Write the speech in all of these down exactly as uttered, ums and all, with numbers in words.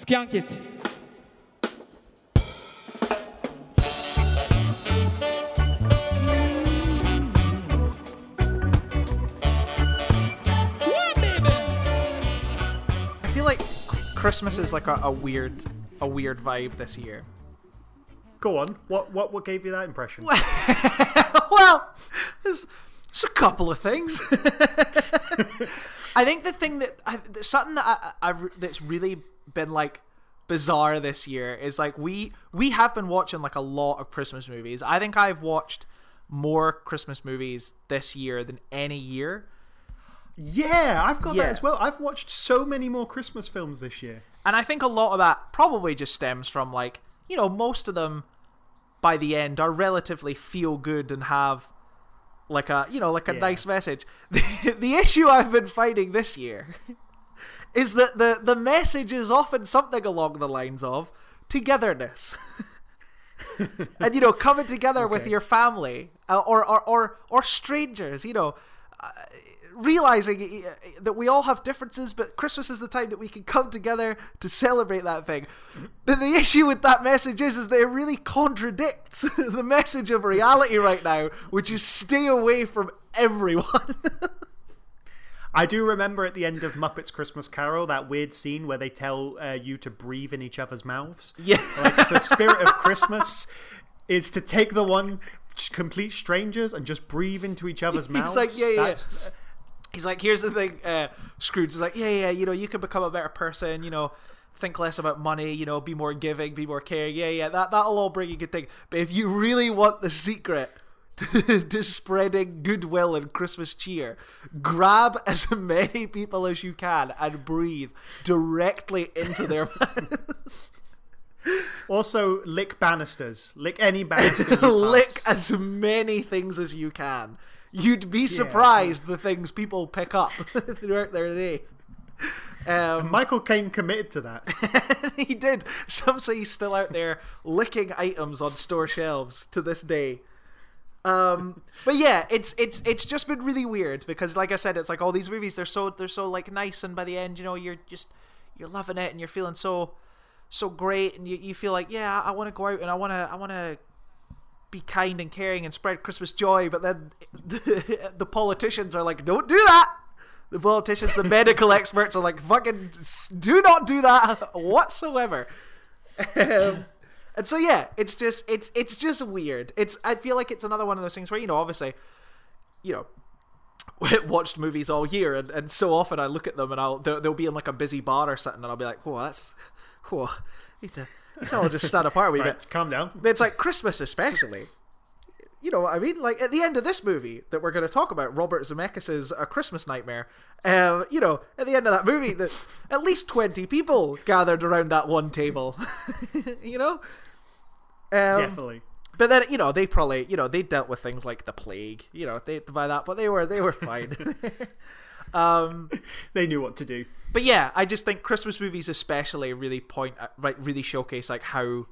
Skunk it. Christmas is like a, a weird, a weird vibe this year. Go on. What, what, what gave you that impression? Well, there's, there's a couple of things. I think the thing that I, something that I, I, that's really been like bizarre this year is like we we have been watching like a lot of Christmas movies. I think I've watched more Christmas movies this year than any year. Yeah, I've got yeah. that as well. I've watched so many more Christmas films this year. And I think a lot of that probably just stems from, like, you know, most of them by the end are relatively feel-good and have, like, a, you know, like a yeah. nice message. The, the issue I've been finding this year is that the, the message is often something along the lines of togetherness. And, you know, coming together okay. with your family uh, or, or, or, or strangers, you know... Uh, realizing that we all have differences, but Christmas is the time that we can come together to celebrate that thing. But the issue with that message is, is that it really contradicts the message of reality right now, which is stay away from everyone. I do remember at the end of Muppet's Christmas Carol, that weird scene where they tell uh, you to breathe in each other's mouths. Yeah. Like, the spirit of Christmas is to take the one complete strangers and just breathe into each other's mouths. It's like, yeah, yeah. That's... He's like, here's the thing, uh, Scrooge is like, yeah, yeah, you know, you can become a better person, you know, think less about money, you know, be more giving, be more caring, yeah, yeah, that, that'll all bring you good things. But if you really want the secret to, to spreading goodwill and Christmas cheer, grab as many people as you can and breathe directly into their mouths. Also, lick banisters. Lick any banister you pass. Lick as many things as you can. You'd be surprised yeah. the things people pick up throughout their day. Um, Michael Caine committed to that. He did. Some say he's still out there licking items on store shelves to this day. Um, but yeah, it's it's it's just been really weird because, like I said, it's like all these movies they're so they're so like nice, and by the end, you know, you're just you're loving it and you're feeling so so great, and you you feel like yeah, I want to go out and I want to I want to. be kind and caring and spread Christmas joy, but then the, the politicians are like, don't do that. The politicians, the medical experts are like, fucking do not do that whatsoever. Um, and so yeah, it's just it's it's just weird. It's I feel like it's another one of those things where, you know, obviously, you know, I watched movies all year, and, and so often I look at them and I'll they'll, they'll be in like a busy bar or something, and I'll be like, whoa, that's whoa, I need to. It's all just stand apart a wee right, bit. Calm down. But it's like Christmas especially. You know what I mean? Like at the end of this movie that we're going to talk about, Robert Zemeckis' A Christmas Nightmare, uh, you know, at the end of that movie, the, at least twenty people gathered around that one table. You know? Um, Definitely. But then, you know, they probably, you know, they dealt with things like the plague, you know, they by that, but they were, they were fine. Um, they knew what to do. But yeah, I just think Christmas movies especially really point at, right, really showcase like how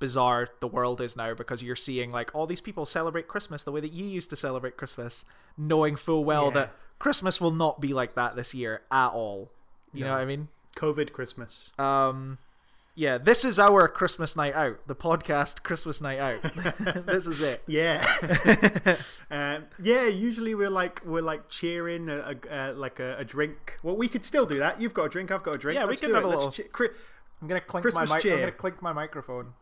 bizarre the world is now, because you're seeing like all these people celebrate Christmas the way that you used to celebrate Christmas, knowing full well yeah. that Christmas will not be like that this year at all. You no. know what I mean? COVID Christmas. Um, yeah, this is our Christmas night out. The podcast Christmas night out. This is it. Yeah. Um, yeah, usually we're like we're like cheering a, a, a, like a, a drink. Well, we could still do that. You've got a drink, I've got a drink. Yeah, Let's we can have it. a little. Che- cri- I'm gonna clink Christmas my mic- I'm gonna clink my microphone.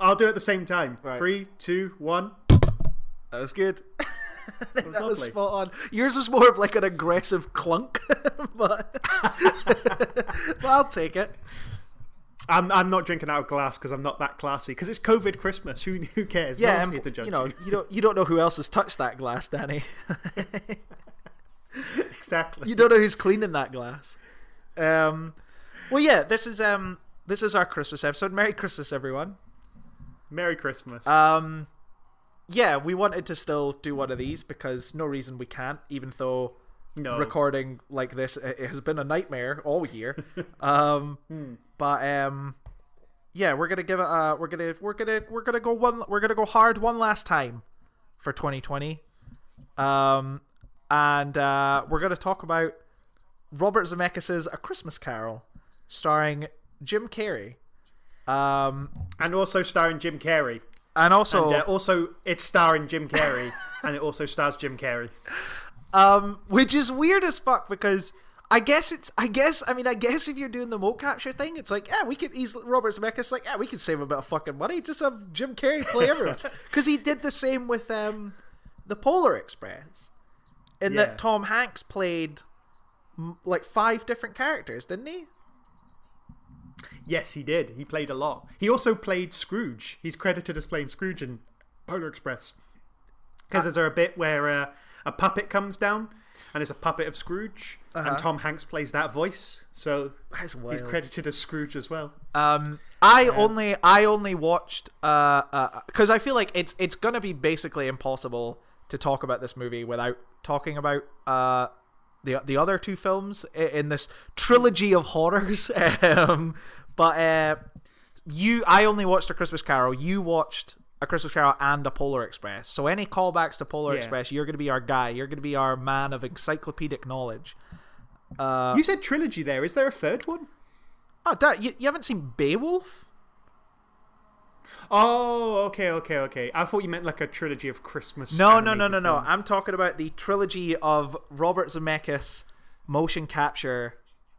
I'll do it at the same time. Right. Three, two, one. That was good. That was, that was spot on. Yours was more of like an aggressive clunk, but but I'll take it. I'm I'm not drinking out of glass because I'm not that classy. Because it's COVID Christmas. Who who cares? Yeah, no one's here to judge you know you. you don't you don't know who else has touched that glass, Danny. Exactly. You don't know who's cleaning that glass. Um, well, yeah. This is um this is our Christmas episode. Merry Christmas, everyone. Merry Christmas. Um, yeah, we wanted to still do one of these because no reason we can't, even though. No. Recording like this, it has been a nightmare all year. um, hmm. But um, yeah, we're gonna give it. A, we're gonna we're gonna we're gonna go one. We're gonna go hard one last time for twenty twenty, um, and uh, we're gonna talk about Robert Zemeckis' A Christmas Carol, starring Jim Carrey. Um, and also starring Jim Carrey. And also... And, uh, also, it's starring Jim Carrey, and it also stars Jim Carrey. Um, which is weird as fuck, because... I guess it's, I guess, I mean, I guess if you're doing the mo capture thing, it's like, yeah, we could easily, Robert Zemeckis, like, yeah, we could save a bit of fucking money, just have Jim Carrey play everyone. Because he did the same with um, The Polar Express, in yeah. that Tom Hanks played, like, five different characters, didn't he? Yes, he did. He played a lot. He also played Scrooge. He's credited as playing Scrooge in Polar Express. Because there's a bit where uh, a puppet comes down, and it's a puppet of Scrooge. Uh-huh. And Tom Hanks plays that voice, so he's credited as Scrooge as well. Um, I yeah. only, I only watched because uh, uh, I feel like it's it's gonna be basically impossible to talk about this movie without talking about uh, the the other two films in this trilogy of horrors. um, but uh, you, I only watched A Christmas Carol. You watched A Christmas Carol and A Polar Express. So any callbacks to Polar yeah. Express, you're gonna be our guy. You're gonna be our man of encyclopedic knowledge. Uh, you said trilogy there. Is there a third one? Oh, Dad, you, you haven't seen Beowulf? Oh, okay, okay, okay. I thought you meant like a trilogy of Christmas. No, no, no, no, films. no. I'm talking about the trilogy of Robert Zemeckis motion capture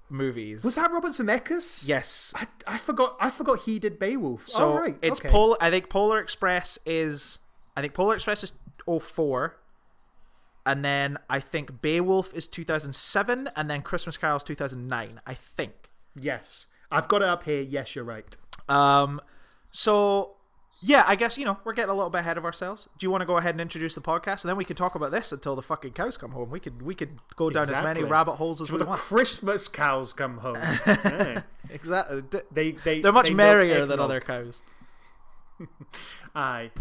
movies. Was that Robert Zemeckis? Yes. I, I forgot. I forgot he did Beowulf. So oh, right. it's okay. Polar. I think Polar Express is. I think Polar Express is oh four. And then I think Beowulf is two thousand seven, and then Christmas Carol is two thousand nine, I think. Yes. I've got it up here. Yes, you're right. Um, so, yeah, I guess, you know, we're getting a little bit ahead of ourselves. Do you want to go ahead and introduce the podcast? And then we can talk about this until the fucking cows come home. We could we could go down exactly. as many rabbit holes as until we the want. the Christmas cows come home. yeah. Exactly. D they, they, they're much they merrier than other cows. Aye.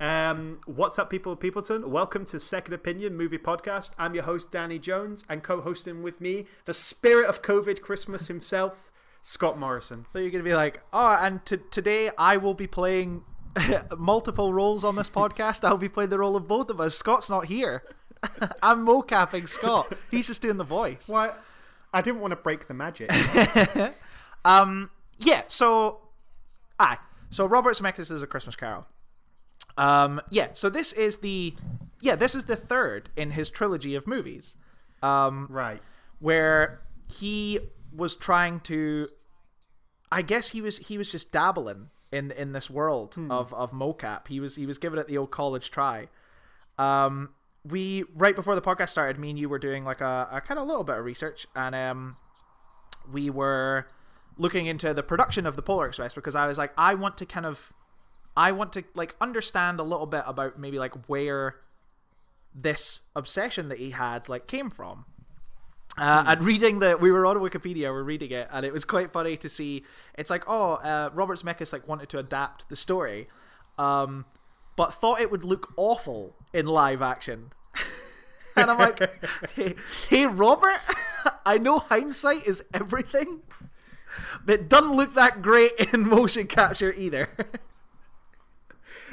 Um, what's up, people of Peopleton? Welcome to Second Opinion Movie Podcast. I'm your host, Danny Jones, and co-hosting with me, the spirit of COVID Christmas himself, Scott Morrison. So you're going to be like, oh, and today I will be playing multiple roles on this podcast. I'll be playing the role of both of us. Scott's not here. I'm mocapping Scott. He's just doing the voice. Why? I didn't want to break the magic. um, yeah, so, aye. So Robert Zemeckis is A Christmas Carol. Um, yeah, so this is the, yeah, this is the third in his trilogy of movies, um, right? Where he was trying to, I guess he was he was just dabbling in in this world hmm. of of mocap. He was he was giving it the old college try. Um, we right before the podcast started, me and you were doing like a, a kind of little bit of research, and um, we were looking into the production of The Polar Express because I was like, I want to kind of. I want to like understand a little bit about maybe like where this obsession that he had like came from. Uh, mm. And reading the, we were on Wikipedia, we're reading it, and it was quite funny to see. It's like, oh, uh, Robert Zemeckis like wanted to adapt the story, um, but thought it would look awful in live action. And I'm like, hey, hey, Robert, I know hindsight is everything, but it doesn't look that great in motion capture either.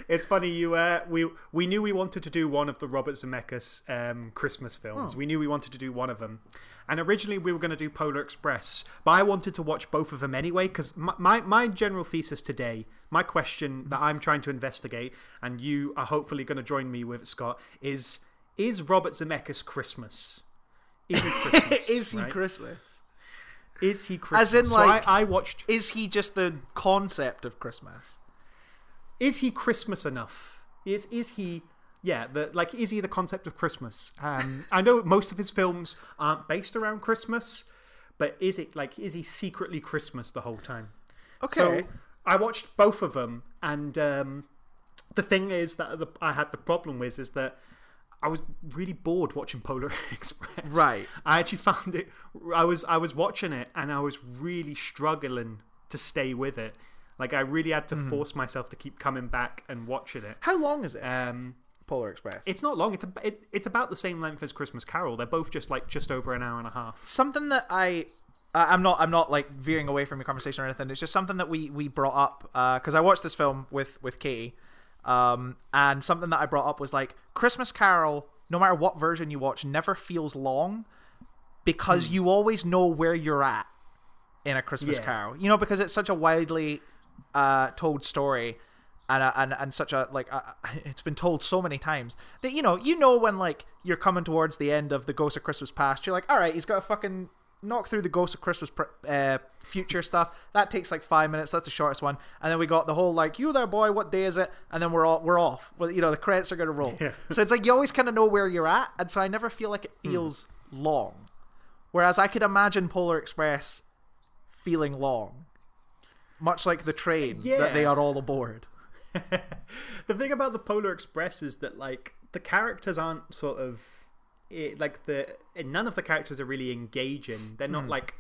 It's funny, you uh, we we knew we wanted to do one of the Robert Zemeckis um, Christmas films. Oh. We knew we wanted to do one of them, and originally we were going to do Polar Express, but I wanted to watch both of them anyway because my, my my general thesis today, my question that I'm trying to investigate, and you are hopefully going to join me with Scott, is is Robert Zemeckis Christmas? Is he Christmas? Is he right? Christmas? Is he Christmas? As in, like, so I, I watched. Is he just the concept of Christmas? Is he Christmas enough? Is is he? Yeah, the, like is he the concept of Christmas? Um, I know most of his films aren't based around Christmas, but is it like is he secretly Christmas the whole time? Okay. So I watched both of them, and um, the thing is that the, I had the problem with is that I was really bored watching Polar Express. Right. I actually found it. I was I was watching it, and I was really struggling to stay with it. Like, I really had to mm-hmm. force myself to keep coming back and watching it. How long is it? Um, Polar Express. It's not long. It's a, it, it's about the same length as Christmas Carol. They're both just like just over an hour and a half. Something that I, I'm not, I'm not like veering away from your conversation or anything. It's just something that we we brought up because uh, I watched this film with with Katie, um, and something that I brought up was like Christmas Carol. No matter what version you watch, never feels long because mm. you always know where you're at. in A Christmas yeah. Carol, you know, because it's such a widely uh, told story, and a, and and such a like a, it's been told so many times that you know you know when like you're coming towards the end of The Ghost of Christmas Past, you're like, all right, he's got a fucking knock through the Ghost of Christmas uh, Future stuff. That takes like five minutes. That's the shortest one. And then we got the whole like, you there, boy, what day is it? And then we're all we're off. Well, you know, the credits are gonna roll. Yeah. So it's like you always kind of know where you're at, and so I never feel like it feels mm. long. Whereas I could imagine Polar Express feeling long, much like the train yeah. that they are all aboard. The thing about the Polar Express is that like the characters aren't sort of. It, like the none of the characters are really engaging. They're not mm. like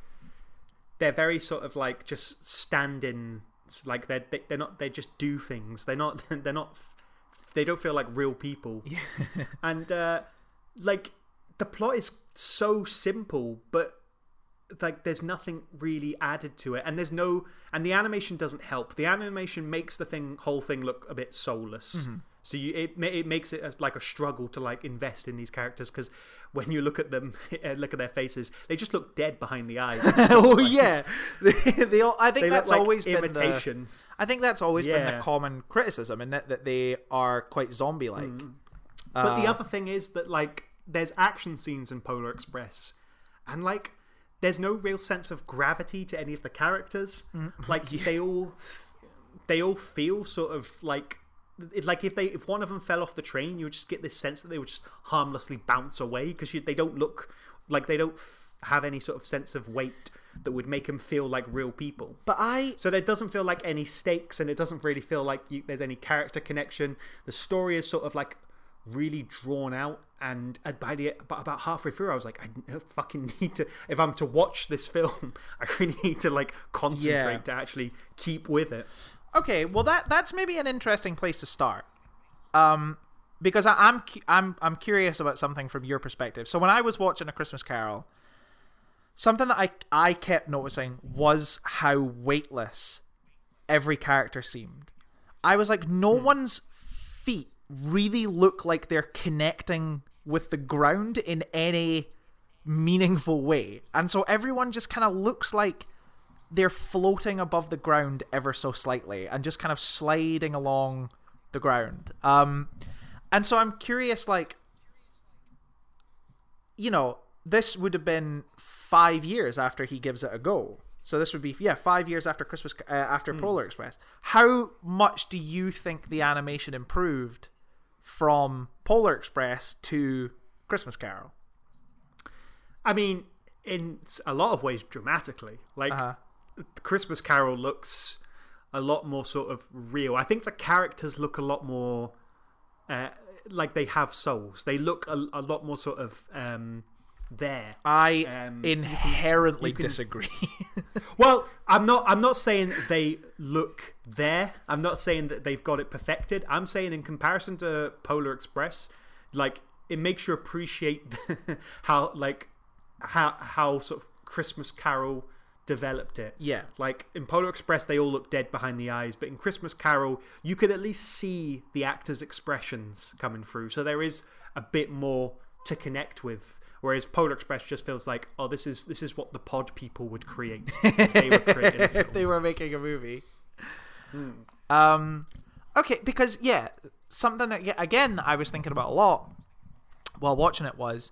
they're very sort of like just stand-ins. Like they're they, they're not they just do things. They're not they're not they don't feel like real people. Yeah. And uh, like the plot is so simple, but like there's nothing really added to it, and there's no and the animation doesn't help. The animation makes the thing whole thing look a bit soulless. Mm-hmm. So you, it it makes it a, like a struggle to like invest in these characters, because when you look at them, look at their faces, they just look dead behind the eyes. Oh like, yeah, they, they all, I think they that's look, like, always imitations. Been the, I think that's always yeah. been the common criticism, in that that they are quite zombie-like. Mm. Uh, but the other thing is that like there's action scenes in Polar Express, and like there's no real sense of gravity to any of the characters. Mm. Like yeah. they all they all feel sort of like. It, like if they if one of them fell off the train, you would just get this sense that they would just harmlessly bounce away, because they don't look like they don't f have any sort of sense of weight that would make them feel like real people. But I so there doesn't feel like any stakes, and it doesn't really feel like you, there's any character connection. The story is sort of like really drawn out, and by the about halfway through, I was like, I fucking need to. If I'm to watch this film, I really need to like concentrate yeah. to actually keep with it. Okay, well that that's maybe an interesting place to start, um, because I, I'm I'm I'm curious about something from your perspective. So when I was watching A Christmas Carol, something that I I kept noticing was how weightless every character seemed. I was like, no one's feet really look like they're connecting with the ground in any meaningful way, and so everyone just kind of looks like they're floating above the ground ever so slightly and just kind of sliding along the ground. Um, and so I'm curious, like, you know, this would have been five years after he gives it a go. So this would be, yeah, five years after Christmas, uh, after mm. Polar Express. How much do you think the animation improved from Polar Express to Christmas Carol? I mean, in a lot of ways, dramatically. Like, uh-huh. Christmas Carol looks a lot more sort of real. I think the characters look a lot more uh, like they have souls. They look a, a lot more sort of um, there. I um, inherently you can, you can, disagree. Well, I'm not. I'm not saying they look there. I'm not saying that they've got it perfected. I'm saying in comparison to Polar Express, like it makes you appreciate how like how how sort of Christmas Carol developed it. Yeah, like in Polar Express they all look dead behind the eyes, but in Christmas Carol you could at least see the actors' expressions coming through, so there is a bit more to connect with, whereas Polar Express just feels like, oh, this is this is what the pod people would create if they were creating a film. If they were making a movie. mm. Um okay, because yeah, something that, again, I was thinking about a lot while watching it was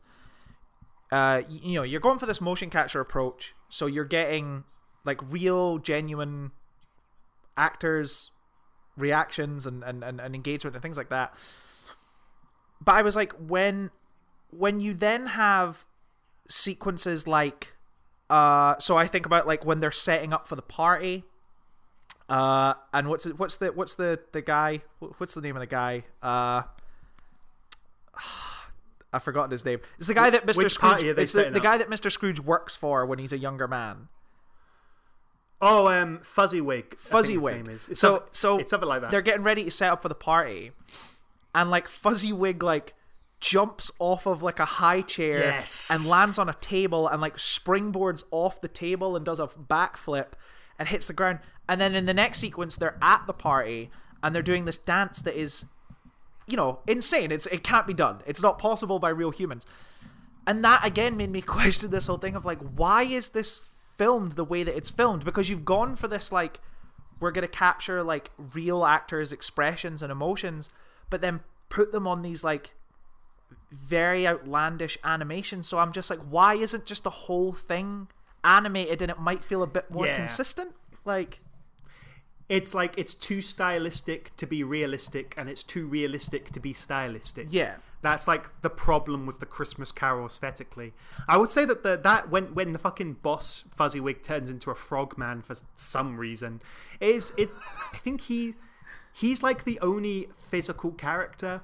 uh you know, you're going for this motion capture approach. So you're getting like real, genuine actors' reactions and, and, and, and engagement and things like that. But I was like, when when you then have sequences like, uh, so I think about like when they're setting up for the party, uh, and what's what's the what's the the guy? What's the name of the guy? Uh, I've forgotten his name. It's the guy that Mister Which Scrooge. It's the, the guy that Mister Scrooge works for when he's a younger man. Oh, um, Fuzzywig. Fuzzywig. So, up, so it's something like that. They're getting ready to set up for the party, and like Fuzzywig, like jumps off of like a high chair yes. and lands on a table and like springboards off the table and does a backflip and hits the ground. And then in the next sequence, they're at the party and they're doing this dance that is, you know, insane. It's it can't be done. It's not possible by real humans. And that again made me question this whole thing of like, why is this filmed the way that it's filmed, because you've gone for this, like, we're going to capture, like, real actors' expressions and emotions, but then put them on these, like, very outlandish animations. So I'm just like, why isn't just the whole thing animated, and it might feel a bit more yeah. consistent? Like, it's like it's too stylistic to be realistic, and it's too realistic to be stylistic. Yeah, that's like the problem with the Christmas Carol aesthetically. I would say that the that when when the fucking boss Fuzzywig turns into a frog man for some reason, it is it I think he he's like the only physical character,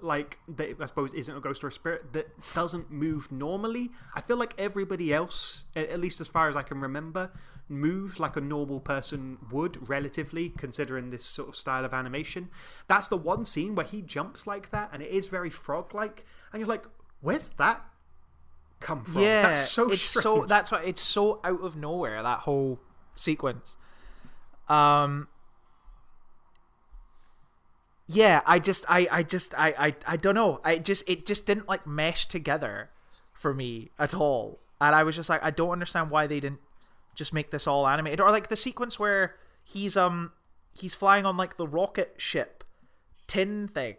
like, that I suppose isn't a ghost or a spirit, that doesn't move normally. I feel like everybody else, at least as far as I can remember, moves like a normal person would, relatively, considering this sort of style of animation. That's the one scene where he jumps like that, and it is very frog-like, and you're like, where's that come from? Yeah, that's so it's strange. So that's why it's so out of nowhere, that whole sequence. Um... Yeah, I just, I, I just, I, I, I don't know. I just, it just didn't like mesh together for me at all. And I was just like, I don't understand why they didn't just make this all animated. Or like the sequence where he's, um, he's flying on like the rocket ship tin thing,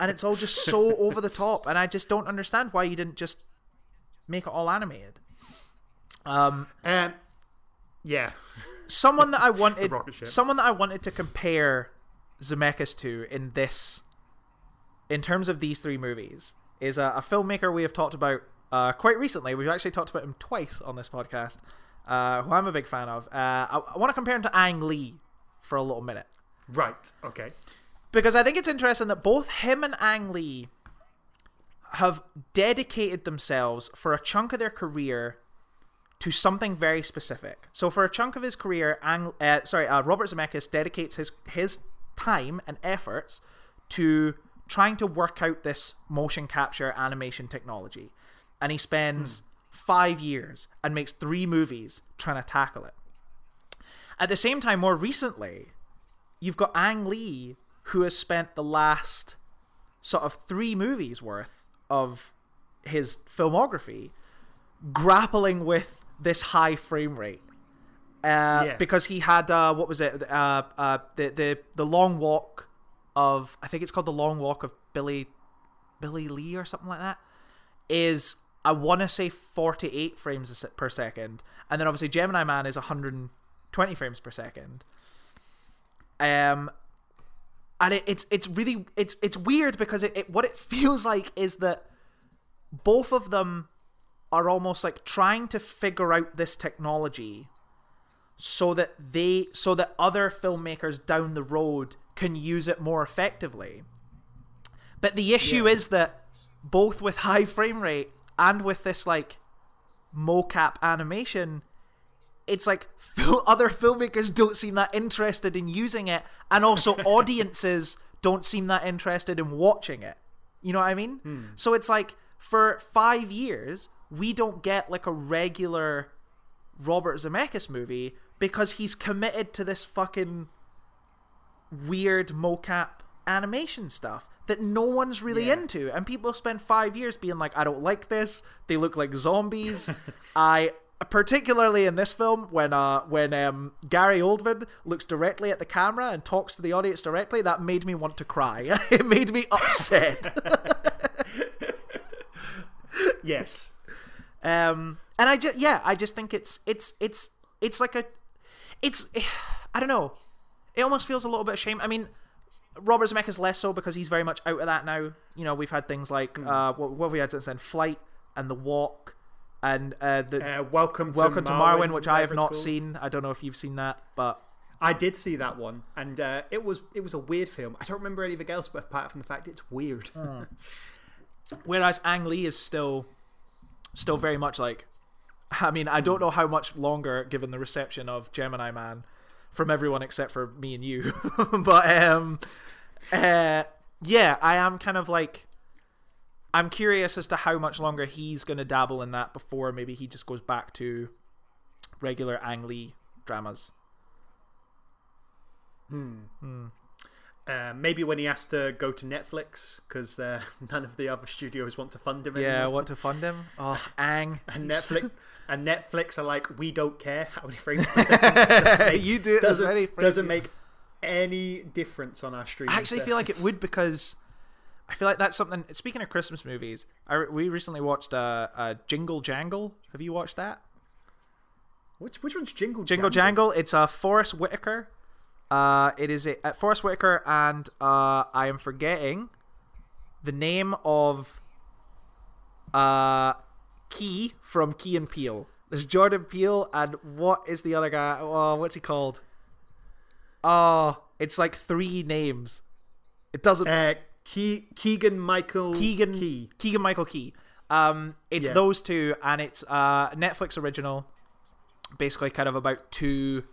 and it's all just so over the top. And I just don't understand why you didn't just make it all animated. Um, and yeah, someone that I wanted, someone that I wanted to compare Zemeckis to in this, in terms of these three movies, is a, a filmmaker we have talked about uh, quite recently. We've actually talked about him twice on this podcast, uh, who I'm a big fan of. Uh, I, I want to compare him to Ang Lee for a little minute. Right, okay. Because I think it's interesting that both him and Ang Lee have dedicated themselves for a chunk of their career to something very specific. So for a chunk of his career, Ang, uh, sorry, uh, Robert Zemeckis dedicates his his time and efforts to trying to work out this motion capture animation technology, and he spends mm. five years and makes three movies trying to tackle it. At the same time, more recently, you've got Ang Lee, who has spent the last sort of three movies worth of his filmography grappling with this high frame rate. Uh, yeah. Because he had, uh, what was it, uh, uh, the, the the long walk of, I think it's called The Long Walk of Billy Billy Lee or something like that, is, I want to say, forty-eight frames per second. And then obviously Gemini Man is one hundred twenty frames per second. Um, and it, it's it's really, it's it's weird because it, it what it feels like is that both of them are almost like trying to figure out this technology so that they so that other filmmakers down the road can use it more effectively. But the issue yeah. is that both with high frame rate and with this like mocap animation, it's like fil- other filmmakers don't seem that interested in using it, and also audiences don't seem that interested in watching it. You know what I mean? Hmm. So it's like for five years we don't get like a regular Robert Zemeckis movie because he's committed to this fucking weird mocap animation stuff that no one's really yeah. into, and people spend five years being like, I don't like this, they look like zombies. I particularly in this film when uh when um Gary Oldman looks directly at the camera and talks to the audience directly, that made me want to cry. It made me upset. Yes. um And I just, yeah, I just think it's, it's, it's, it's like a, it's, I don't know. It almost feels a little bit of shame. I mean, Robert Zemeckis less so because he's very much out of that now. You know, we've had things like, mm. uh, what, what have we had since then? Flight and The Walk and uh, the... Uh, Welcome to Welcome to Marwen, which I have not called. seen. I don't know if you've seen that, but... I did see that one, and uh, it was it was a weird film. I don't remember anything else, but apart from the fact it's weird. Mm. Whereas Ang Lee is still, still very much like... I mean, I don't know how much longer, given the reception of Gemini Man from everyone except for me and you. But, um, uh, yeah, I am kind of like, I'm curious as to how much longer he's going to dabble in that before maybe he just goes back to regular Ang Lee dramas. Hmm. Hmm. Uh, maybe when he has to go to Netflix, because uh, none of the other studios want to fund him. Yeah, anymore. want to fund him. Oh, Ang. And Netflix and Netflix are like, we don't care how many frames per second. You do it doesn't, as many frames. Doesn't make any difference on our streaming. I actually service. feel like it would, because I feel like that's something. Speaking of Christmas movies, I, we recently watched uh, uh, Jingle Jangle. Have you watched that? Which which one's Jingle Jangle? Jingle Jangle. It's a uh, Forrest Whitaker. Uh, it is a uh, Forrest Whitaker, and uh, I am forgetting the name of uh, Key from Key and Peele. There's Jordan Peele, and what is the other guy? Oh, what's he called? Oh, it's like three names. It doesn't. Uh, Key Keegan Michael Keegan Key Keegan Michael Key. Um, it's yeah. those two, and it's uh Netflix original, basically kind of about two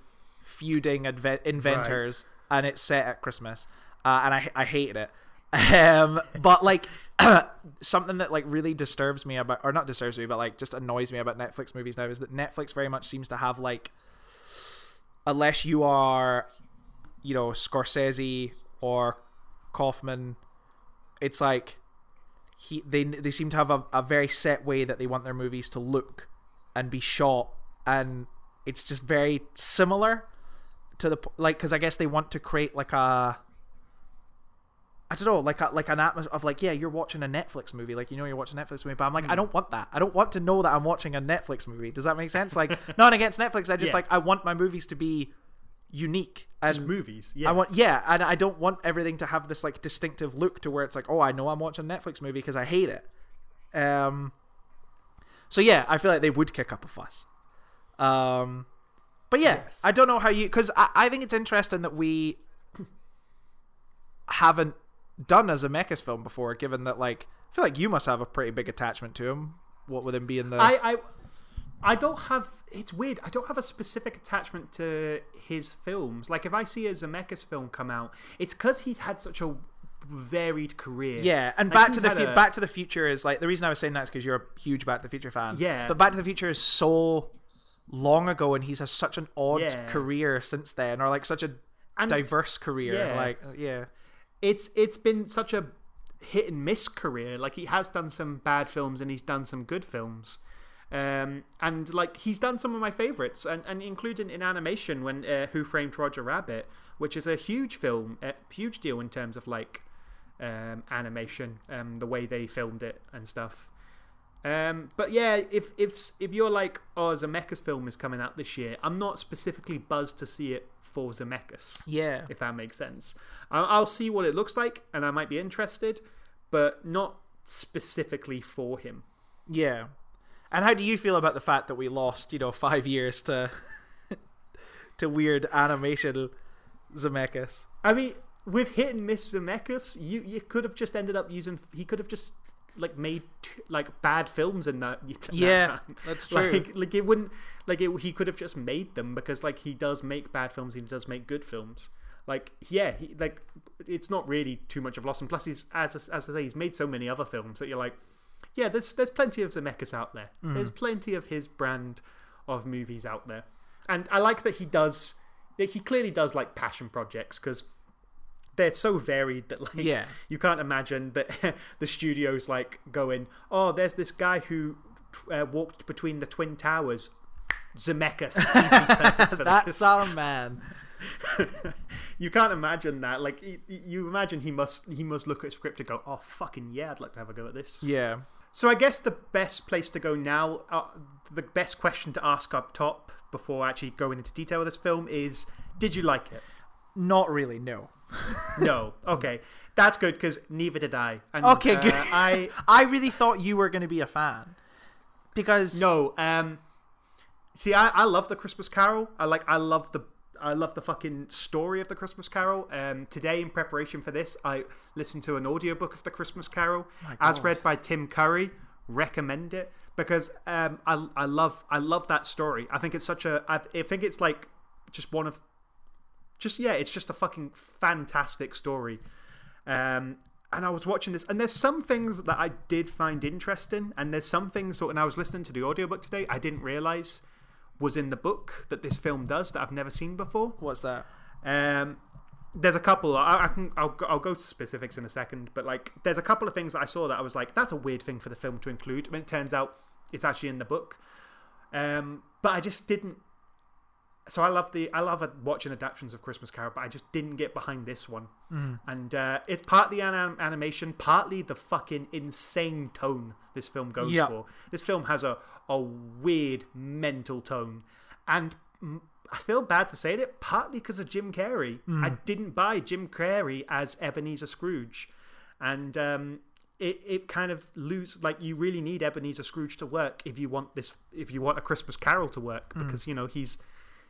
feuding adve- inventors, right. and it's set at Christmas, uh, and I I hated it, um, but like something that like really disturbs me about, or not disturbs me, but like just annoys me about Netflix movies now is that Netflix very much seems to have like, unless you are, you know, Scorsese or Kaufman, it's like he they they seem to have a, a very set way that they want their movies to look and be shot, and it's just very similar to the like, because I guess they want to create like a, I don't know, like a, like an atmosphere of like, yeah, you're watching a Netflix movie, like, you know, you're watching a Netflix movie, but I'm like, mm. I don't want that. I don't want to know that I'm watching a Netflix movie. Does that make sense? Like, not against Netflix, I just yeah. like I want my movies to be unique as movies. Yeah, I want yeah, and I don't want everything to have this like distinctive look to where it's like, oh, I know I'm watching a Netflix movie because I hate it. Um, so yeah, I feel like they would kick up a fuss. Um, but yeah, yes. I don't know how you, because I, I think it's interesting that we haven't done a Zemeckis film before, given that like, I feel like you must have a pretty big attachment to him. What with him being the, I, I, I don't have, it's weird. I don't have a specific attachment to his films. Like if I see a Zemeckis film come out, it's because he's had such a varied career. Yeah, and like Back to the fu- a... Back to the Future is like, the reason I was saying that is because you're a huge Back to the Future fan. Yeah. But Back to the Future is so long ago, and he's has such an odd yeah. career since then, or like such a and, diverse career. Yeah. Like, yeah, it's it's been such a hit and miss career. Like he has done some bad films and he's done some good films, um, and like he's done some of my favorites, and and including in animation when uh, Who Framed Roger Rabbit, which is a huge film, a huge deal in terms of like um, animation, um, the way they filmed it and stuff. Um, but yeah, if if if you're like, oh, Zemeckis film is coming out this year, I'm not specifically buzzed to see it for Zemeckis. Yeah, if that makes sense. I'll, I'll see what it looks like, and I might be interested, but not specifically for him. Yeah. And how do you feel about the fact that we lost, you know, five years to to weird animation Zemeckis? I mean, with hit and miss Zemeckis, you you could have just ended up using. He could have just. like made t- like bad films in that, that yeah time. That's true. Like, like it wouldn't like it, he could have just made them, because like he does make bad films, he does make good films, like yeah he, like it's not really too much of a loss, and plus he's as as I say he's made so many other films that you're like, yeah, there's there's plenty of Zemeckis out there, mm. there's plenty of his brand of movies out there, and I like that he does that he clearly does like passion projects, because they're so varied that like yeah. you can't imagine that the studio's like going, oh, there's this guy who uh, walked between the Twin Towers, Zemeckis. That's our man. You can't imagine that. Like you imagine he must he must look at his script and go, oh fucking yeah, I'd like to have a go at this. Yeah. So I guess the best place to go now, uh, the best question to ask up top before actually going into detail of this film is, did you like it? Not really. No. No. Okay, that's good, because neither did I. And, okay, good. Uh, I I really thought you were going to be a fan, because no. Um, see, I, I love the Christmas Carol. I like I love the I love the fucking story of the Christmas Carol. Um, today in preparation for this, I listened to an audiobook of the Christmas Carol, oh as read by Tim Curry. Recommend it, because um, I I love I love that story. I think it's such a I, I think it's like just one of. Just yeah, it's just a fucking fantastic story, um, and I was watching this, and there's some things that I did find interesting, and there's some things when I was listening to the audiobook today I didn't realise was in the book that this film does that I've never seen before. What's that? Um, there's a couple. I, I can. I'll, I'll go to specifics in a second. But like, there's a couple of things that I saw that I was like, that's a weird thing for the film to include. When it turns out it's actually in the book. Um, but I just didn't. So I love the I love watching adaptions of Christmas Carol, but I just didn't get behind this one. Mm. And uh, it's partly an animation, partly the fucking insane tone this film goes yep. for. This film has a a weird mental tone, and I feel bad for saying it, partly because of Jim Carrey. Mm. I didn't buy Jim Carrey as Ebenezer Scrooge, and um, it it kind of lose like you really need Ebenezer Scrooge to work if you want this if you want a Christmas Carol to work mm. because you know he's.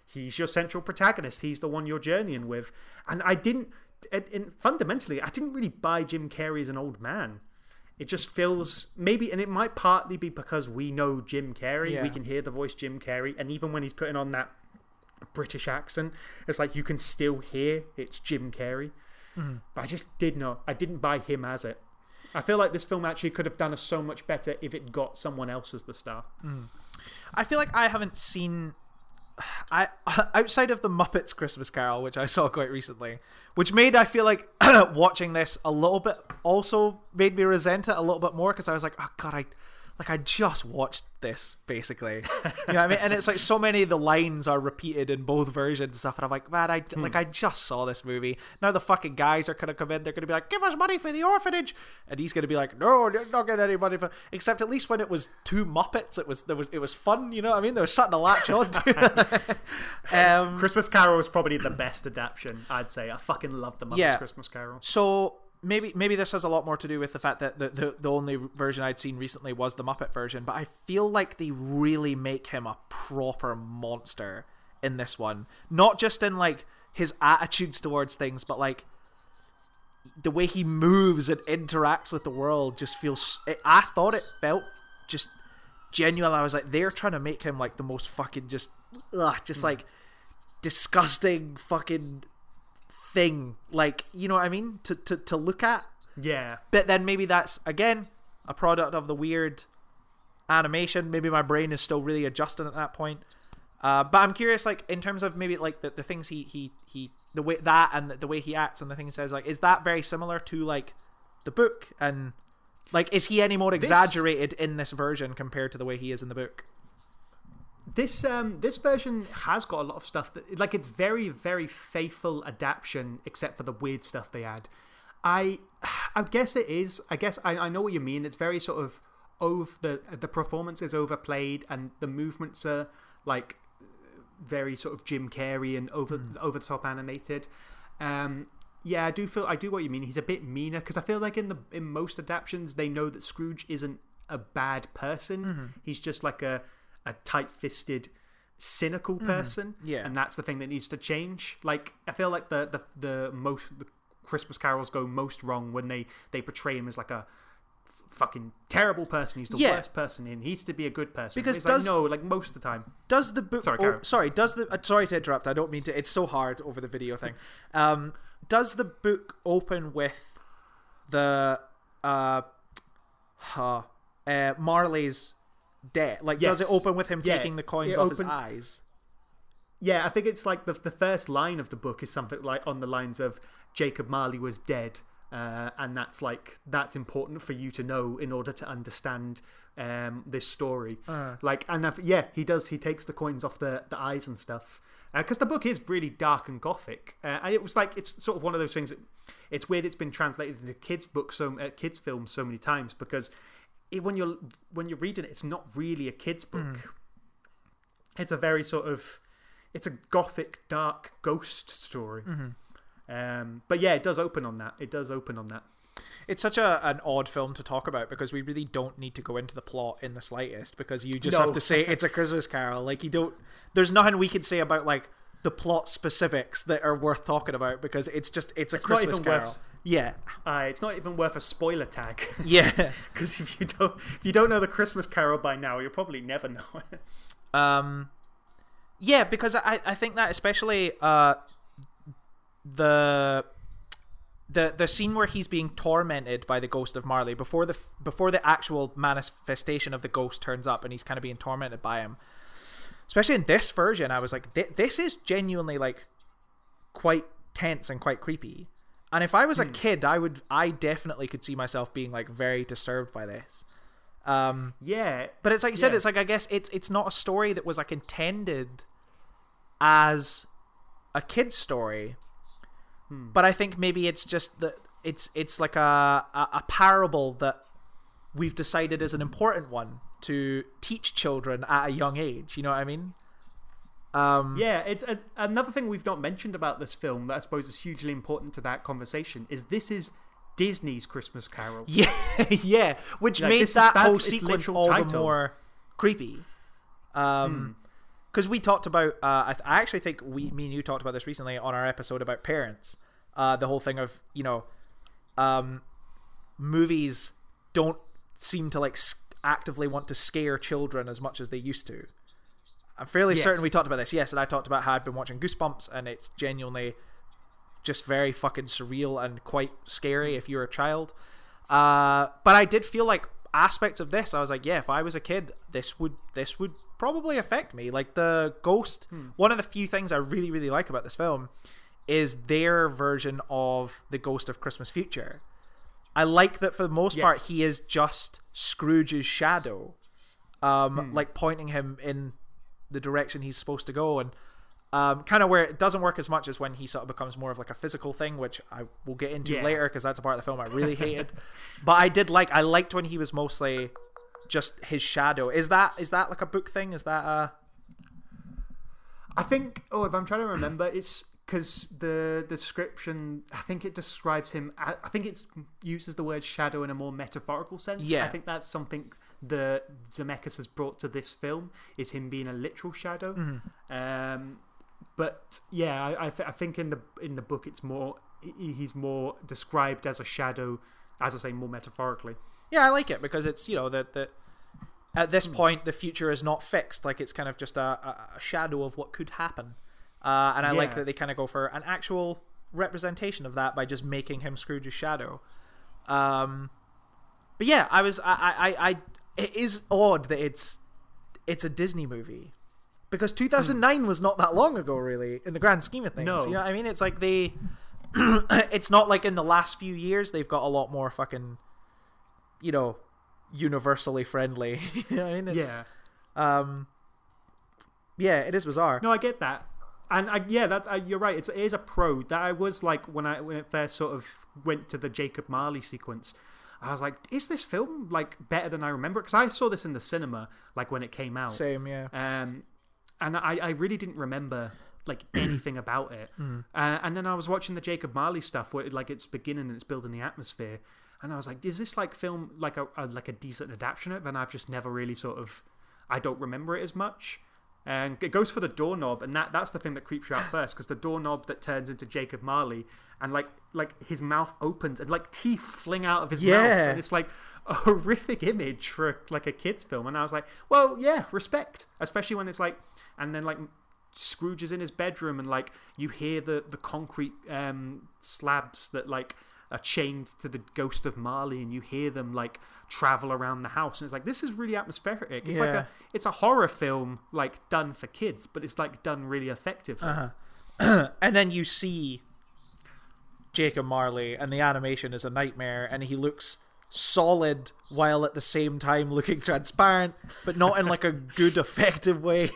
He's your central protagonist. He's the one you're journeying with. And I didn't... It, it, fundamentally, I didn't really buy Jim Carrey as an old man. It just feels... Maybe... And it might partly be because we know Jim Carrey. Yeah. We can hear the voice Jim Carrey. And even when he's putting on that British accent, it's like you can still hear it's Jim Carrey. Mm. But I just did not... I didn't buy him as it. I feel like this film actually could have done us so much better if it got someone else as the star. Mm. I feel like I haven't seen... I outside of the Muppets Christmas Carol, which I saw quite recently, which made I feel like watching this a little bit also made me resent it a little bit more, because I was like, oh god, I like I just watched this basically, you know what I mean? And it's like so many of the lines are repeated in both versions and stuff, and I'm like, man, I hmm. like I just saw this movie. Now the fucking guys are gonna come in, they're gonna be like, give us money for the orphanage, and he's gonna be like, no, you're not getting any money for. Except at least when it was two Muppets, it was there was it was fun, you know what I mean? There was something to latch on to. um, Christmas Carol is probably the best adaptation, I'd say. I fucking love the Muppets yeah. Christmas Carol. So. Maybe maybe this has a lot more to do with the fact that the, the, the only version I'd seen recently was the Muppet version, but I feel like they really make him a proper monster in this one. Not just in, like, his attitudes towards things, but, like, the way he moves and interacts with the world just feels... It, I thought it felt just genuine. I was like, they're trying to make him, like, the most fucking just... Ugh, just, like, disgusting fucking... thing, like, you know what I mean, to, to to look at. Yeah, but then maybe that's again a product of the weird animation. Maybe my brain is still really adjusting at that point, uh but I'm curious, like, in terms of maybe like the, the things he he he the way that and the, the way he acts and the things he says, like, is that very similar to like the book? And like, is he any more exaggerated this... in this version compared to the way he is in the book? This um this version has got a lot of stuff that, like, it's very very faithful adaptation, except for the weird stuff they add. I I guess it is. I guess I, I know what you mean. It's very sort of over the the performance is overplayed, and the movements are like very sort of Jim Carrey and over mm. over the top animated. Um, yeah, I do feel I do what you mean. He's a bit meaner, because I feel like in the in most adaptations they know that Scrooge isn't a bad person. Mm-hmm. He's just like a a tight-fisted, cynical person, mm-hmm. yeah, and that's the thing that needs to change. Like, I feel like the the the most the Christmas Carols go most wrong when they they portray him as like a f- fucking terrible person. He's the yeah. worst person in. He needs to be a good person. Because it's does, like, no, like most of the time. Does the book? Sorry, Carol. Oh, sorry. Does the? Uh, sorry to interrupt. I don't mean to. It's so hard over the video thing. Um, does the book open with the uh, uh, uh Marley's? Debt like yes. Does it open with him yeah. taking the coins it off opens... his eyes? Yeah, I think it's like the the first line of the book is something like on the lines of Jacob Marley was dead, uh, and that's like that's important for you to know in order to understand um, this story. Uh. Like, and I've, yeah, he does. He takes the coins off the the eyes and stuff, because uh, the book is really dark and gothic. Uh, and it was like it's sort of one of those things. That, it's weird. It's been translated into kids' books, so uh, kids' films so many times because. It, when you're when you're reading it, it's not really a kid's book. Mm. It's a very sort of, it's a gothic, dark ghost story. Mm-hmm. Um, but yeah, it does open on that. It does open on that. It's such a an odd film to talk about because we really don't need to go into the plot in the slightest because you just no. have to say it's a Christmas Carol. Like you don't. There's nothing we can say about like the plot specifics that are worth talking about because it's just it's a it's Christmas Carol. Worth... Yeah, uh, it's not even worth a spoiler tag. Yeah, because if you don't if you don't know the Christmas Carol by now, you'll probably never know it. Um, yeah, because I, I think that especially uh the the the scene where he's being tormented by the ghost of Marley before the before the actual manifestation of the ghost turns up and he's kind of being tormented by him. Especially in this version, I was like, th- this is genuinely like quite tense and quite creepy. And if I was a kid, I would, I definitely could see myself being like very disturbed by this. Um, yeah, but it's like you said, yeah. it's like I guess it's it's not a story that was like intended as a kid's story, hmm. but I think maybe it's just that it's it's like a, a a parable that we've decided is an important one to teach children at a young age. You know what I mean? Um, yeah, it's a, another thing we've not mentioned about this film that I suppose is hugely important to that conversation is this is Disney's Christmas Carol. Yeah, yeah, which like, made that whole sequence all title. the more creepy. Um, because mm. we talked about, uh, I, th- I actually think we, me and you talked about this recently on our episode about parents. Uh, the whole thing of you know, um, movies don't seem to like sc- actively want to scare children as much as they used to. I'm fairly yes. certain we talked about this, yes, and I talked about how I'd been watching Goosebumps, and it's genuinely just very fucking surreal and quite scary if you're a child. Uh, but I did feel like aspects of this, I was like, yeah, if I was a kid, this would this would probably affect me. Like the ghost, hmm. one of the few things I really, really like about this film is their version of the Ghost of Christmas Future. I like that for the most yes. part, he is just Scrooge's shadow, um, hmm. like pointing him in the direction he's supposed to go, and um, kind of where it doesn't work as much as when he sort of becomes more of like a physical thing, which I will get into yeah. later because that's a part of the film I really hated. But I did like I liked when he was mostly just his shadow. Is that is that like a book thing? Is that a... I think oh if I'm trying to remember it's because the description, I think it describes him, I think it uses the word shadow in a more metaphorical sense. Yeah. I think that's something that Zemeckis has brought to this film, is him being a literal shadow. Mm-hmm. Um, but yeah, I, I, th- I think in the in the book it's more he's more described as a shadow, as I say, more metaphorically. Yeah, I like it because it's you know that that at this mm. point the future is not fixed, like it's kind of just a, a, a shadow of what could happen. Uh, and I yeah. like that they kind of go for an actual representation of that by just making him Scrooge's shadow. Um, but yeah, I was I I. I It is odd that it's it's a Disney movie, because two thousand nine mm. was not that long ago, really, in the grand scheme of things. No. You know what I mean? It's like they... it's not like in the last few years they've got a lot more fucking, you know, universally friendly. You know what I mean? It's, yeah. Um, yeah, it is bizarre. No, I get that. And I, yeah, that's uh, you're right. It's, it is a pro. That I was like, when I when it first sort of went to the Jacob Marley sequence... I was like, is this film like better than I remember? Because I saw this in the cinema like when it came out. Same, yeah. Um, and I, I really didn't remember like anything about it. Mm. Uh, and then I was watching the Jacob Marley stuff where it, like it's beginning and it's building the atmosphere, and I was like, is this like film like a, a like a decent adaptation of it? And I've just never really sort of I don't remember it as much. And it goes for the doorknob, and that, that's the thing that creeps you out first, because the doorknob that turns into Jacob Marley, and like like his mouth opens and like teeth fling out of his yeah. mouth, and it's like a horrific image for like a kid's film. And I was like, well, yeah, respect, especially when it's like, and then like Scrooge is in his bedroom, and like you hear the the concrete um, slabs that like are chained to the ghost of Marley, and you hear them like travel around the house, and it's like, this is really atmospheric. It's yeah. like a it's a horror film like done for kids, but it's like done really effectively. Uh-huh. And then you see Jacob Marley, and the animation is a nightmare, and he looks solid while at the same time looking transparent, but not in like a good effective way.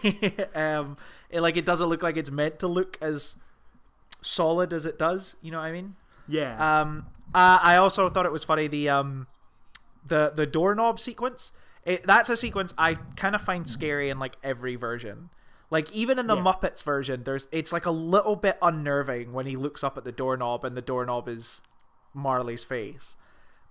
um, it, like it doesn't look like it's meant to look as solid as it does. You know what I mean? Yeah. Um. Uh, I also thought it was funny the um, the the doorknob sequence. It, that's a sequence I kind of find scary in like every version. Like even in the yeah. Muppets version, there's it's like a little bit unnerving when he looks up at the doorknob and the doorknob is Marley's face.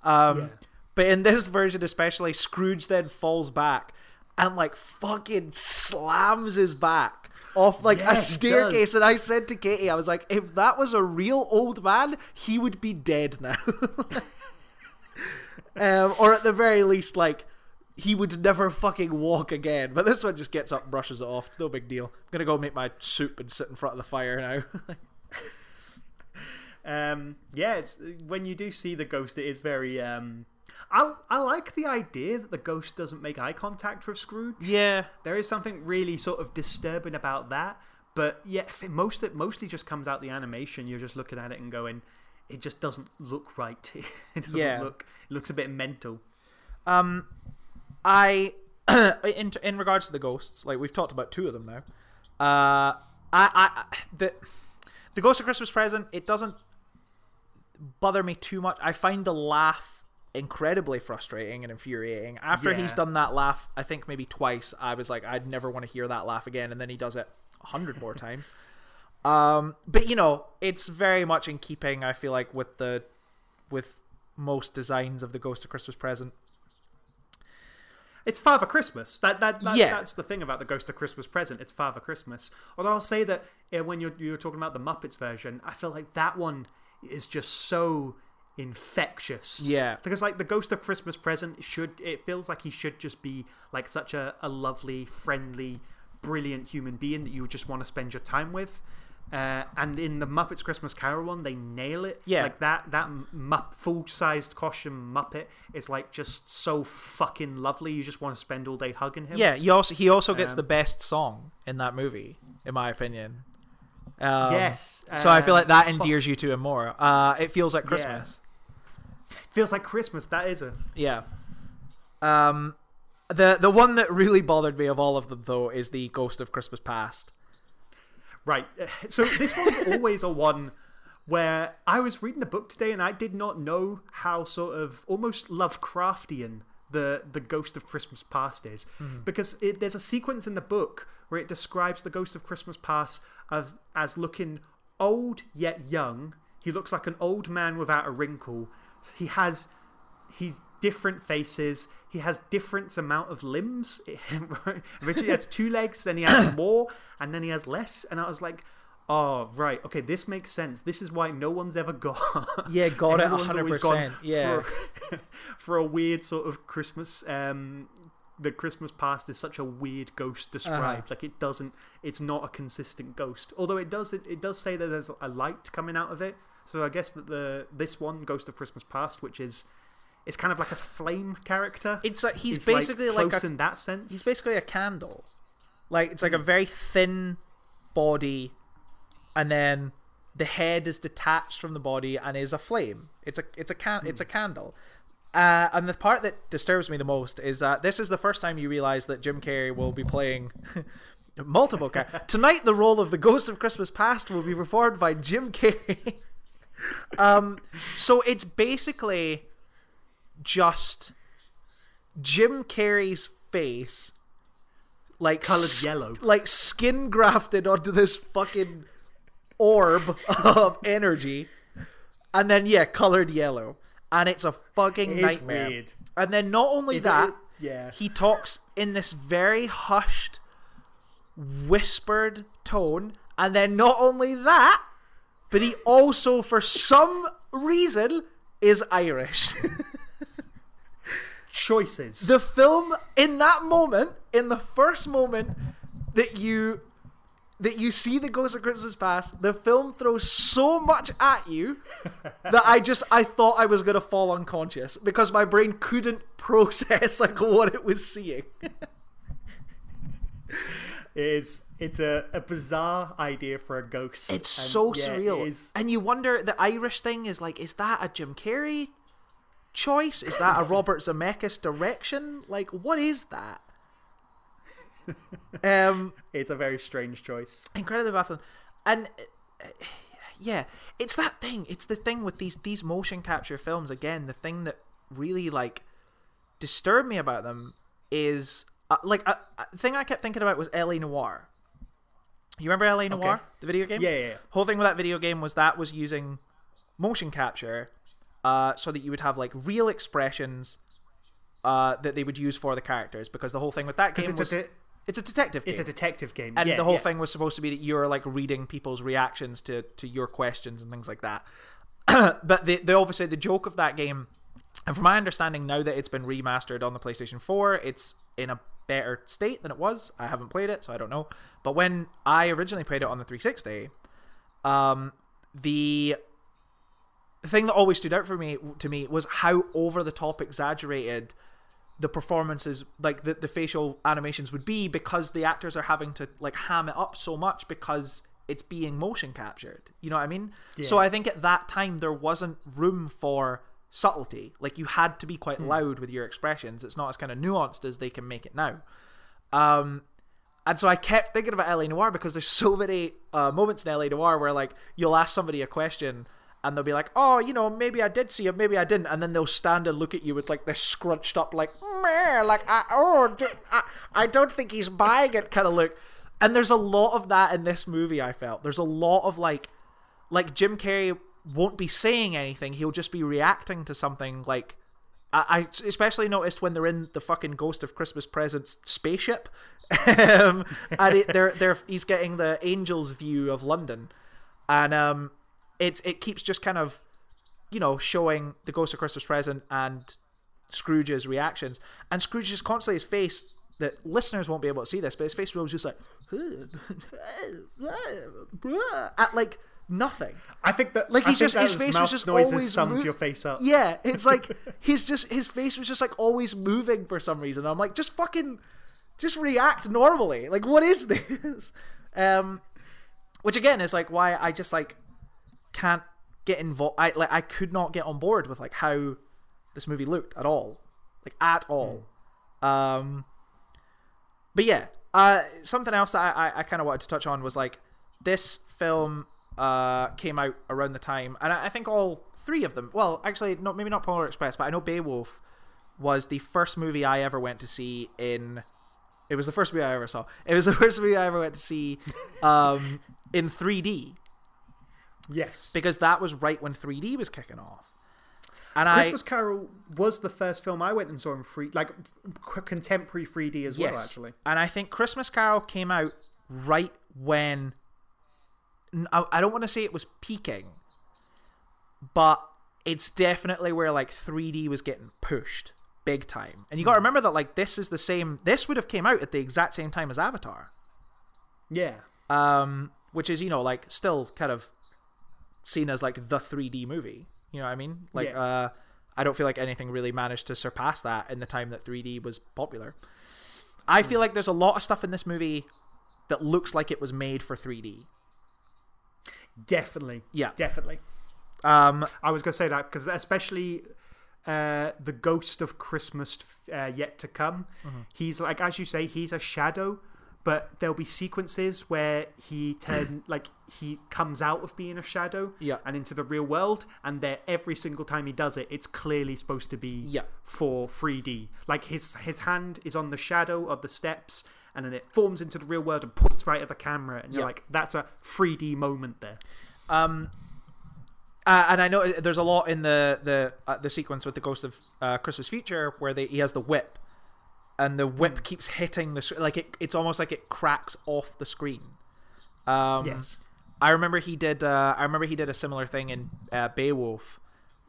Um. Yeah. But in this version, especially, Scrooge then falls back and like fucking slams his back off like yeah, a staircase, and I said to Katie, I was like, if that was a real old man, he would be dead now. um, or at the very least, like, he would never fucking walk again. But this one just gets up and brushes it off. It's no big deal. I'm gonna go make my soup and sit in front of the fire now. um, yeah, it's when you do see the ghost, it is very um I I like the idea that the ghost doesn't make eye contact with Scrooge. Yeah. There is something really sort of disturbing about that, But yeah, it most it mostly just comes out the animation. You're just looking at it and going, it just doesn't look right. It doesn't yeah. look. It looks a bit mental. Um, I in in regards to the ghosts, like we've talked about two of them now. Uh, I I the the Ghost of Christmas Present. It doesn't bother me too much. I find the laugh incredibly frustrating and infuriating. After yeah. he's done that laugh, I think maybe twice, I was like, I'd never want to hear that laugh again. And then he does it a hundred more times. Um, but you know, it's very much in keeping, I feel like, with the with most designs of the Ghost of Christmas Present. It's Father Christmas. That that, that yeah. that's the thing about the Ghost of Christmas Present. It's Father Christmas. Although I'll say that yeah, when you're you're talking about the Muppets version, I feel like that one is just so infectious. Yeah, because like the Ghost of Christmas Present should, it feels like he should just be like such a a lovely, friendly, brilliant human being that you would just want to spend your time with. Uh, and in the Muppets Christmas Carol one, they nail it. Yeah, like that that mup, full-sized costume Muppet is like just so fucking lovely. You just want to spend all day hugging him. Yeah, he also he also gets um, the best song in that movie, in my opinion. Um, yes. Uh, so I feel like that endears fuck. you to him more. Uh, it feels like Christmas. Yeah. Feels like Christmas. That is it. Yeah. Um, the the one that really bothered me of all of them though is the Ghost of Christmas Past. Right. So this one's always a one where I was reading the book today and I did not know how sort of almost Lovecraftian the, the Ghost of Christmas Past is. Mm-hmm. Because it, there's a sequence in the book where it describes the Ghost of Christmas Past of, as looking old yet young. He looks like an old man without a wrinkle. He has he's different faces. He has different amount of limbs. Originally he had two legs, then he has more, and then he has less. And I was like, oh, right. Okay, this makes sense. This is why no one's ever got... Yeah, got it one hundred percent. Yeah. For, for a weird sort of Christmas... Um, the Christmas Past is such a weird ghost described. Uh-huh. Like, it doesn't... It's not a consistent ghost. Although it does, it, it does say that there's a light coming out of it. So I guess that the this one, Ghost of Christmas Past, which is... It's kind of like a flame character. It's like he's it's basically like, like a, in that sense. He's basically a candle. Like it's like a very thin body, and then the head is detached from the body and is a flame. It's a it's a can hmm. it's a candle. Uh, and the part that disturbs me the most is that this is the first time you realize that Jim Carrey will be playing multiple characters. Tonight, the role of the Ghost of Christmas Past will be performed by Jim Carrey. um, so it's basically. Just Jim Carrey's face, like colored yellow, like skin grafted onto this fucking orb of energy, and then yeah, colored yellow, and it's a fucking it nightmare. Weird. And then not only it, that, it, yeah, he talks in this very hushed, whispered tone, and then not only that, but he also, for some reason, is Irish. Choices. The film in that moment, in the first moment that you that you see the Ghost of Christmas Past, the film throws so much at you that I just I thought I was gonna fall unconscious because my brain couldn't process like what it was seeing. It's it's a, a bizarre idea for a ghost. It's so yeah, surreal, it and you wonder the Irish thing is like, is that a Jim Carrey choice? Is that a Robert Zemeckis direction? Like, what is that? Um, it's a very strange choice. Incredibly baffling, and uh, yeah, it's that thing. It's the thing with these these motion capture films again. The thing that really like disturbed me about them is uh, like a, a thing I kept thinking about was L A. Noire. You remember L A. Noire, okay. The video game? Yeah, yeah, yeah. Whole thing with that video game was that was using motion capture. Uh, so that you would have like real expressions uh, that they would use for the characters, because the whole thing with that game it's was a de- it's a detective game. It's a detective game, and yeah, the whole yeah. thing was supposed to be that you're like reading people's reactions to, to your questions and things like that. But the, the obviously the joke of that game, and from my understanding now that it's been remastered on the PlayStation four, it's in a better state than it was. I haven't played it, so I don't know. But when I originally played it on the three sixty, um, the The thing that always stood out for me to me was how over the top exaggerated the performances, like the, the facial animations would be, because the actors are having to like ham it up so much because it's being motion captured. You know what I mean? Yeah. So I think at that time there wasn't room for subtlety. Like, you had to be quite hmm. loud with your expressions. It's not as kind of nuanced as they can make it now. Um, and so I kept thinking about L A. Noire, because there's so many uh, moments in L A. Noire where like you'll ask somebody a question and they'll be like, oh, you know, maybe I did see it, maybe I didn't. And then they'll stand and look at you with like this scrunched up, like, meh, like, I, oh, do, I, I don't think he's buying it kind of look. And there's a lot of that in this movie, I felt. There's a lot of like, like Jim Carrey won't be saying anything. He'll just be reacting to something. Like, I, I especially noticed when they're in the fucking Ghost of Christmas Present spaceship. um, and it, they're, they're, he's getting the angel's view of London. And um, it's, it keeps just kind of, you know, showing the Ghost of Christmas Present and Scrooge's reactions. And Scrooge is constantly, his face... that listeners won't be able to see this, but his face was just like at like nothing. I think that like he's I just his face was just always summed your face up. Yeah, it's like he's just his face was just like always moving for some reason. I'm like, just fucking, just react normally. Like, what is this? Um, which again is like why I just like can't get involved. I like I could not get on board with like how this movie looked at all, like at all. Mm. Um. But yeah, uh, something else that I, I, I kind of wanted to touch on was like this film uh, came out around the time, and I, I think all three of them, well, actually, not maybe not Polar Express, but I know Beowulf was the first movie I ever went to see in, it was the first movie I ever saw. It was the first movie I ever went to see um, in three D. Yes. Because that was right when three D was kicking off. And Christmas I, Carol was the first film I went and saw in three D, like contemporary three D as yes. well, actually. And I think Christmas Carol came out right when, I, I don't want to say it was peaking, but it's definitely where like three D was getting pushed big time. And you got to remember that like this is the same, this would have came out at the exact same time as Avatar. Yeah. Um, which is, you know, like still kind of seen as like the three D movie. You know what I mean? Like, yeah. uh, I don't feel like anything really managed to surpass that in the time that three D was popular. I feel like there's a lot of stuff in this movie that looks like it was made for three D. Definitely. Yeah. Definitely. Um, I was going to say that because especially uh, the Ghost of Christmas uh, Yet to Come, mm-hmm. he's like, as you say, he's a shadow, but there'll be sequences where he turn like he comes out of being a shadow yeah. and into the real world, and there every single time he does it, it's clearly supposed to be yeah. for three D. Like his his hand is on the shadow of the steps, and then it forms into the real world and points right at the camera, and you're yeah. like, that's a three D moment there. Um, uh, and I know there's a lot in the the uh, the sequence with the Ghost of uh, Christmas Future where they, he has the whip. And the whip keeps hitting the like it. It's almost like it cracks off the screen. Um, yes, I remember he did. Uh, I remember he did a similar thing in uh, Beowulf,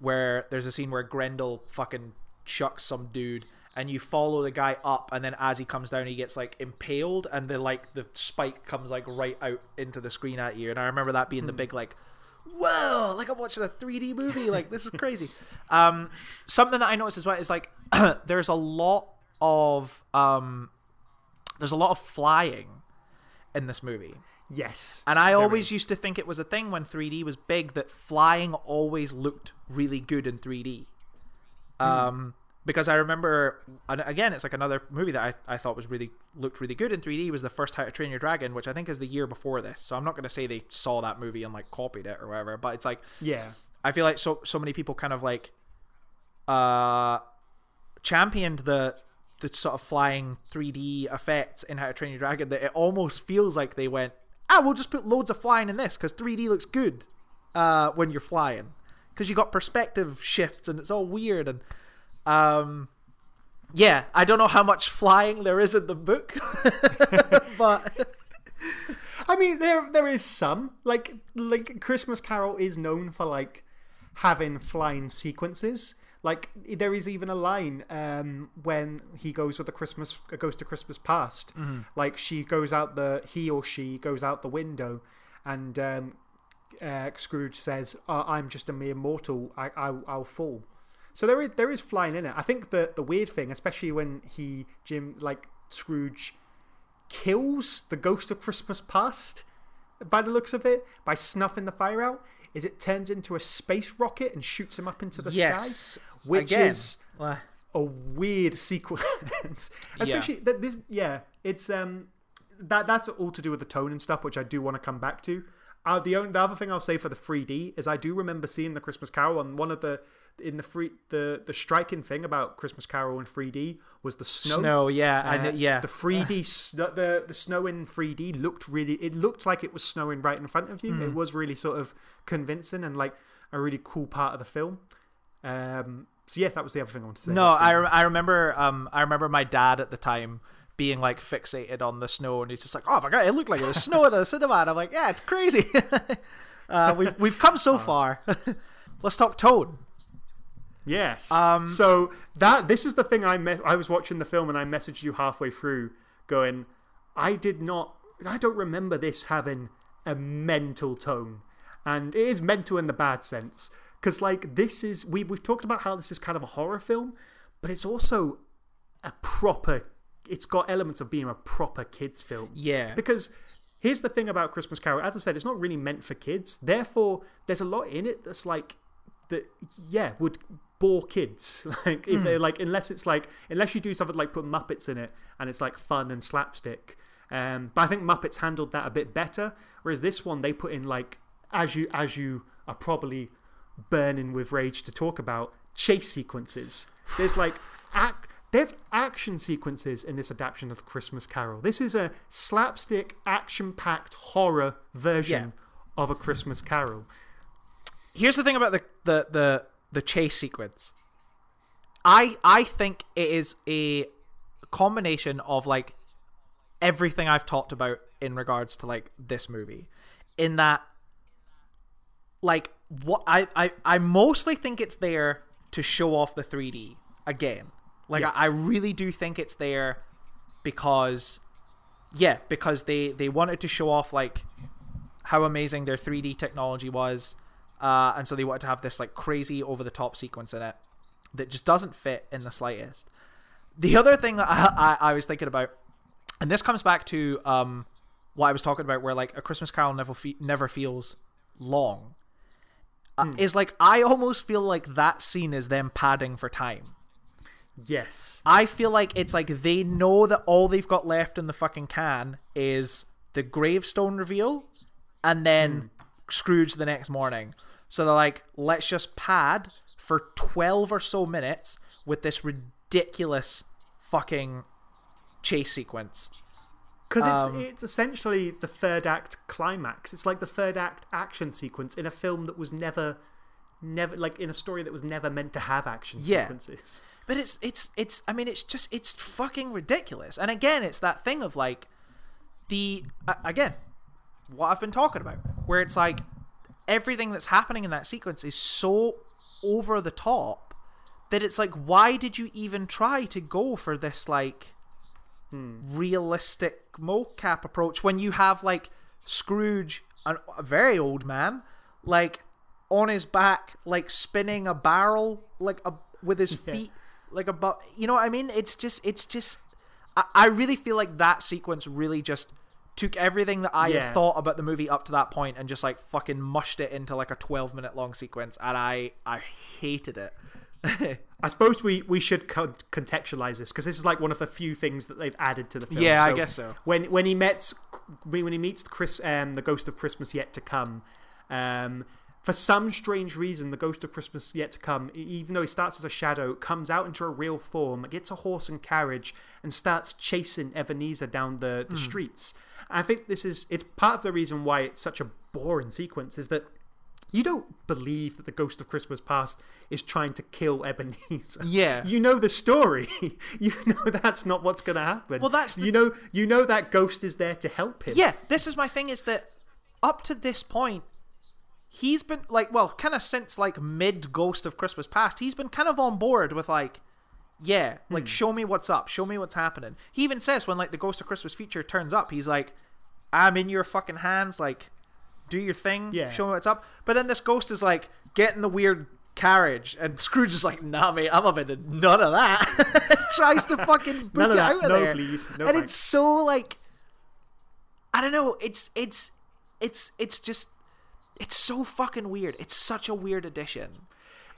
where there's a scene where Grendel fucking chucks some dude, and you follow the guy up, and then as he comes down, he gets like impaled, and the like the spike comes like right out into the screen at you. And I remember that being mm. the big like, whoa! Like I'm watching a three D movie. Like this is crazy. um, something that I noticed as well is like there's a lot. of um there's a lot of flying in this movie. Yes. And I always is. used to think it was a thing when three D was big that flying always looked really good in three D. Um mm. because I remember, and again it's like another movie that I, I thought was really looked really good in three D was the first How to Train Your Dragon, which I think is the year before this. So I'm not going to say they saw that movie and like copied it or whatever, but it's like yeah. I feel like so so many people kind of like uh championed the the sort of flying three D effects in How to Train Your Dragon that it almost feels like they went, ah, we'll just put loads of flying in this because three D looks good uh, when you're flying because you got perspective shifts and it's all weird. And um, yeah, I don't know how much flying there is in the book, but I mean, there there is some. Like like Christmas Carol is known for like having flying sequences. Like, there is even a line um, when he goes with the Christmas, goes to Christmas past. Mm-hmm. Like, she goes out the, he or she goes out the window and um, uh, Scrooge says, oh, I'm just a mere mortal. I, I, I'll fall. So there is there is flying in it. I think the the weird thing, especially when he Jim like Scrooge kills the ghost of Christmas past, by the looks of it, by snuffing the fire out, is it turns into a space rocket and shoots him up into the yes. sky, which Again. is uh, a weird sequence. Especially yeah. that this yeah it's um that that's all to do with the tone and stuff, which I do want to come back to. Uh, the only the other thing I'll say for the three D is I do remember seeing the Christmas Carol, and one of the in the free the the striking thing about Christmas Carol in three D was the snow. Snow, yeah, uh, and, yeah. The three D uh. the the snow in three D looked really. It looked like it was snowing right in front of you. Mm. It was really sort of convincing and like a really cool part of the film. Um, so yeah, that was the other thing I wanted to say. No, I re I remember um I remember my dad at the time being like fixated on the snow, and he's just like, oh my god, it looked like it was snow at the cinema, and I'm like, yeah, it's crazy. uh, we've, we've come so oh. far. Let's talk tone. Yes. Um, so that this is the thing I me I was watching the film and I messaged you halfway through going, I did not I don't remember this having a mental tone, and it is mental in the bad sense, because like this is we, we've talked about how this is kind of a horror film, but it's also a proper it's got elements of being a proper kids film. Yeah. Because here's the thing about Christmas Carol, as I said, it's not really meant for kids. Therefore, there's a lot in it that's like that yeah, would bore kids. Like if mm. they like unless it's like unless you do something like put Muppets in it and it's like fun and slapstick. Um but I think Muppets handled that a bit better. Whereas this one they put in like as you as you are probably burning with rage to talk about, chase sequences. There's like act There's action sequences in this adaptation of Christmas Carol. This is a slapstick, action-packed horror version yeah. of a Christmas Carol. Here's the thing about the the the, the chase sequence. I I think it is a combination of like everything I've talked about in regards to like this movie, in that like what I I I mostly think it's there to show off the three D again. Like, yes. I, I really do think it's there because, yeah, because they, they wanted to show off, like, how amazing their three D technology was. Uh, and so they wanted to have this, like, crazy over-the-top sequence in it that just doesn't fit in the slightest. The other thing that I, I, I was thinking about, and this comes back to um, what I was talking about, where, like, A Christmas Carol never, fe never feels long, uh, mm. is, like, I almost feel like that scene is them padding for time. Yes. I feel like it's like they know that all they've got left in the fucking can is the gravestone reveal and then mm. Scrooge the next morning. So they're like, let's just pad for twelve or so minutes with this ridiculous fucking chase sequence. Because it's, um, it's essentially the third act climax. It's like the third act action sequence in a film that was never... never like in a story that was never meant to have action sequences. Yeah. But it's it's it's I mean it's just it's fucking ridiculous. And again, it's that thing of like the uh, again what I've been talking about, where it's like everything that's happening in that sequence is so over the top that it's like, why did you even try to go for this like hmm. realistic mocap approach when you have like Scrooge, an, a very old man, like on his back, like spinning a barrel, like a with his yeah. feet, like a but. You know what I mean? It's just, it's just. I, I really feel like that sequence really just took everything that I yeah. had thought about the movie up to that point and just like fucking mushed it into like a twelve minute long sequence, and I I hated it. I suppose we we should contextualize this, because this is like one of the few things that they've added to the film. Yeah, so I guess so. When when he meets when he meets Chris, um, the Ghost of Christmas Yet to Come, um. for some strange reason, the Ghost of Christmas Yet to Come, even though he starts as a shadow, comes out into a real form, gets a horse and carriage, and starts chasing Ebenezer down the, the mm. streets. And I think this is, it's part of the reason why it's such a boring sequence, is that you don't believe that the Ghost of Christmas Past is trying to kill Ebenezer. Yeah. You know the story. You know that's not what's going to happen. Well, that's... The... You know, you know that ghost is there to help him. Yeah, this is my thing, is that up to this point, he's been like, well, kind of since like mid Ghost of Christmas Past, he's been kind of on board with like, yeah, like hmm. show me what's up, show me what's happening. He even says when like the Ghost of Christmas Future turns up, he's like, I'm in your fucking hands, like do your thing, yeah. show me what's up. But then this ghost is like getting the weird carriage, and Scrooge is like, nah mate, I'm having none of that. Tries to fucking book it out of there. No, please. No, and it's so like, I don't know, it's it's it's it's just it's so fucking weird. It's such a weird addition.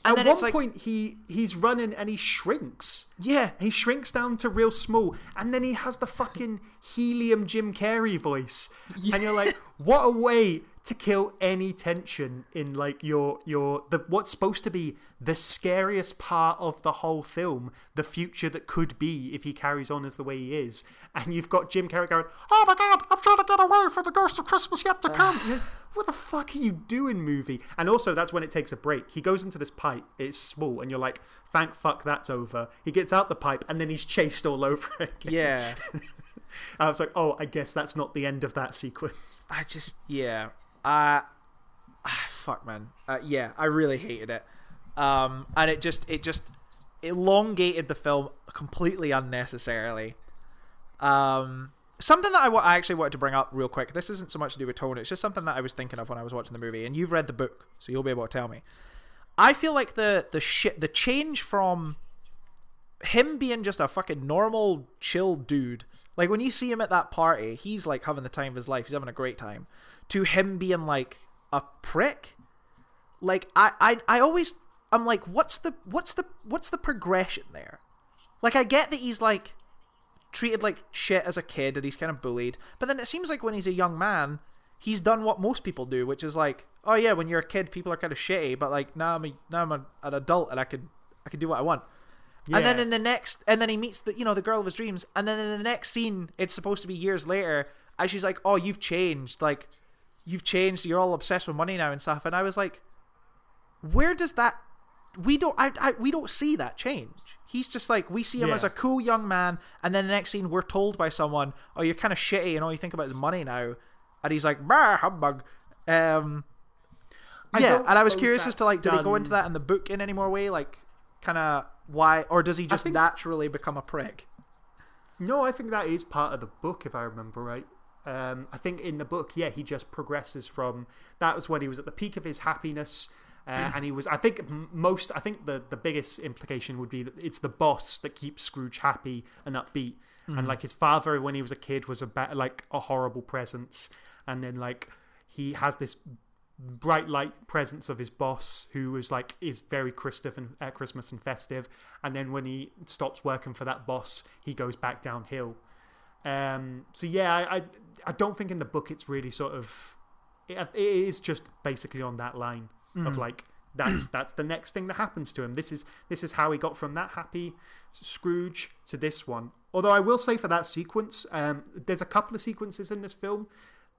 And at one like, point, he, he's running and he shrinks. Yeah. He shrinks down to real small. And then he has the fucking helium Jim Carrey voice. Yeah. And you're like, what a way to kill any tension in like your, your the what's supposed to be the scariest part of the whole film, the future that could be if he carries on as the way he is. And you've got Jim Carrey going, oh my God, I'm trying to get away from the ghost of Christmas yet to come. What the fuck are you doing, movie? And also, that's when it takes a break. He goes into this pipe. It's small. And you're like, thank fuck that's over. He gets out the pipe and then he's chased all over again. Yeah. I was like, oh, I guess that's not the end of that sequence. I just, yeah. Uh, ah, fuck, man. Uh, yeah, I really hated it. Um, and it just, it just elongated the film completely unnecessarily. Um... Something that I, I actually wanted to bring up real quick. This isn't so much to do with tone. It's just something that I was thinking of when I was watching the movie. And you've read the book, so you'll be able to tell me. I feel like the the shit, the change from him being just a fucking normal, chill dude. Like, when you see him at that party, he's, like, having the time of his life. He's having a great time. To him being, like, a prick. Like, I, I, I always... I'm like, what's the, what's the, what's the progression there? Like, I get that he's, like... treated like shit as a kid and he's kind of bullied, but then it seems like when he's a young man he's done what most people do, which is like, oh yeah, when you're a kid people are kind of shitty, but like now I'm a, now I'm a, an adult and I could I could do what I want. Yeah. And then in the next and then he meets the you know the girl of his dreams, and then in the next scene it's supposed to be years later and she's like, oh, you've changed, like you've changed, you're all obsessed with money now and stuff. And I was like, where does that We don't I, I we don't see that change. He's just like, we see him yeah. as a cool young man, and then the next scene we're told by someone, oh, you're kind of shitty and all you think about is money now. And he's like, bah, humbug. Um I Yeah, and I was curious as to like, done... did they go into that in the book in any more way? Like, kinda why, or does he just think... naturally become a prick? No, I think that is part of the book if I remember right. Um I think in the book, yeah, he just progresses from, that was when he was at the peak of his happiness. Uh, and he was, I think most, I think the, the biggest implication would be that it's the boss that keeps Scrooge happy and upbeat. Mm-hmm. And like his father, when he was a kid, was a ba- like a horrible presence. And then like he has this bright light presence of his boss who is like, is very Christoph and, uh, Christmas and festive. And then when he stops working for that boss, he goes back downhill. Um, so yeah, I, I, I don't think in the book it's really sort of, it, it is just basically on that line. Mm. Of like, that's that's the next thing that happens to him. This is this is how he got from that happy Scrooge to this one. Although I will say for that sequence, um, there's a couple of sequences in this film.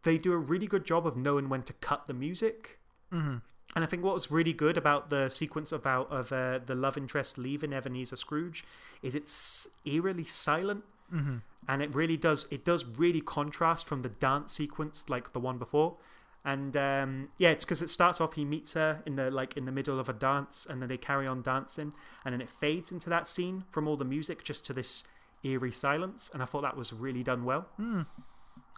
They do a really good job of knowing when to cut the music. Mm-hmm. And I think what was really good about the sequence about of uh, the love interest leaving Ebenezer Scrooge is it's eerily silent. Mm-hmm. And it really does it does really contrast from the dance sequence like the one before. And um, yeah, it's because it starts off, he meets her in the like in the middle of a dance, and then they carry on dancing, and then it fades into that scene from all the music just to this eerie silence. And I thought that was really done well. Mm.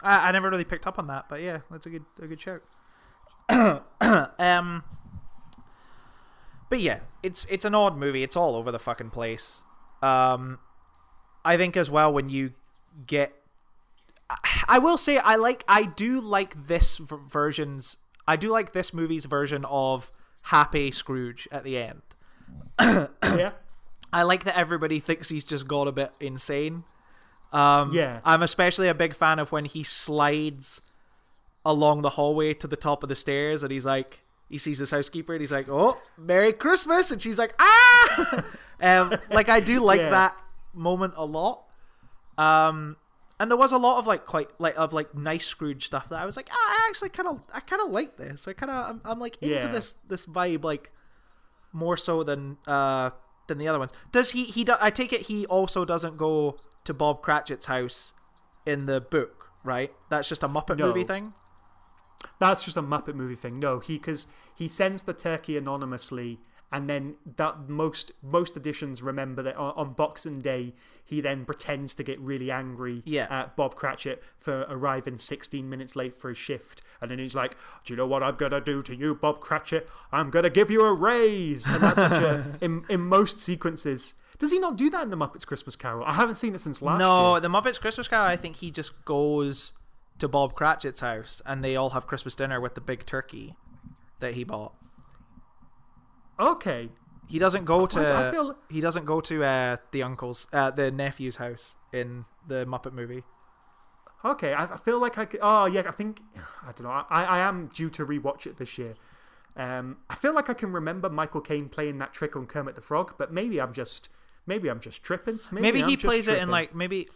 I, I never really picked up on that, but yeah, that's a good a good shout. um, but yeah, it's it's an odd movie. It's all over the fucking place. Um, I think as well when you get. I will say I like I do like this version's I do like this movie's version of happy Scrooge at the end. Yeah, I like that everybody thinks he's just gone a bit insane. Um, yeah, I'm especially a big fan of when he slides along the hallway to the top of the stairs, and he's like, he sees his housekeeper, and he's like, "Oh, Merry Christmas!" and she's like, "Ah!" um, like I do like yeah. that moment a lot. Um. And there was a lot of like quite like of like nice Scrooge stuff that I was like, oh, I actually kind of I kind of like this. I kind of I'm, I'm like into yeah. this this vibe like more so than uh than the other ones. Does he he do, I take it he also doesn't go to Bob Cratchit's house in the book, right? That's just a Muppet no. movie thing. That's just a Muppet movie thing. No, he because he sends the turkey anonymously. And then that most most editions remember that on, on Boxing Day, he then pretends to get really angry yeah. at Bob Cratchit for arriving sixteen minutes late for his shift. And then he's like, do you know what I'm going to do to you, Bob Cratchit? I'm going to give you a raise. And that's such a, in, in most sequences... Does he not do that in The Muppets Christmas Carol? I haven't seen it since last no, year. No, The Muppets Christmas Carol, I think he just goes to Bob Cratchit's house and they all have Christmas dinner with the big turkey that he bought. Okay. He doesn't go to I feel... he doesn't go to uh, the uncle's uh, the nephew's house in the Muppet movie. Okay, I feel like I could, oh yeah, I think I don't know. I I am due to rewatch it this year. Um, I feel like I can remember Michael Caine playing that trick on Kermit the Frog, but maybe I'm just maybe I'm just tripping. Maybe, maybe he plays tripping. it in like maybe.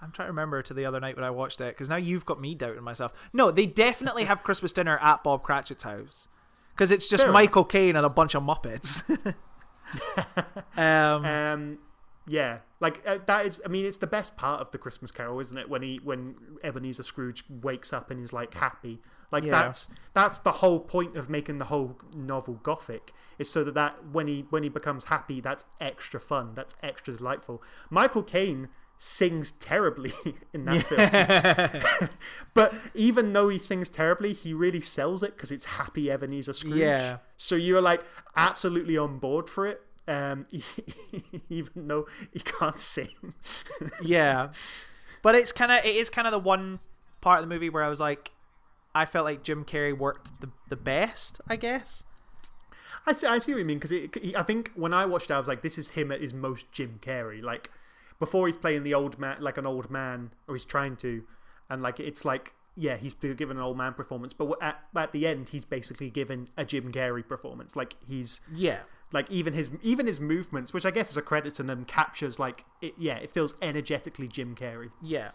I'm trying to remember to the other night when I watched it because now you've got me doubting myself. No, they definitely have Christmas dinner at Bob Cratchit's house because it's just Fair Michael Caine and a bunch of Muppets. um, um, yeah, like uh, that is. I mean, it's the best part of the Christmas Carol, isn't it? When he when Ebenezer Scrooge wakes up and is like happy. Like yeah. that's that's the whole point of making the whole novel gothic, is so that, that when he when he becomes happy, that's extra fun, that's extra delightful. Michael Caine sings terribly in that yeah. film. But even though he sings terribly, he really sells it because it's happy Ebenezer Scrooge. Yeah. So you're like absolutely on board for it, um, even though he can't sing. Yeah. But it's kind of it is kind of the one part of the movie where I was like, I felt like Jim Carrey worked the, the best, I guess. I see, I see what you mean, because I think when I watched it, I was like, this is him at his most Jim Carrey. Like, before he's playing the old man, like an old man, or he's trying to, and like it's like, yeah, he's given an old man performance, but at, at the end, he's basically given a Jim Carrey performance. Like he's yeah, like even his even his movements, which I guess is a credit to them, captures like it, yeah, it feels energetically Jim Carrey. Yeah.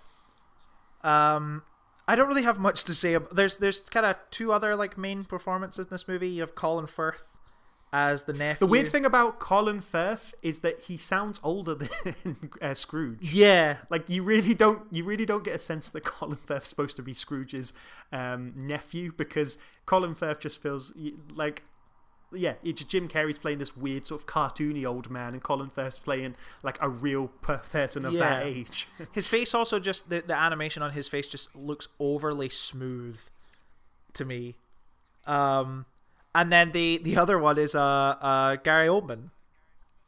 Um, I don't really have much to say. About, there's there's kind of two other like main performances in this movie. You have Colin Firth as the nephew. The weird thing about Colin Firth is that he sounds older than uh, Scrooge. Yeah, like you really don't you really don't get a sense that Colin Firth's supposed to be Scrooge's um, nephew, because Colin Firth just feels like yeah, it's Jim Carrey's playing this weird sort of cartoony old man, and Colin Firth's playing like a real person of yeah. that age. His face also just the the animation on his face just looks overly smooth to me. Um. And then the, the other one is uh, uh, Gary Oldman.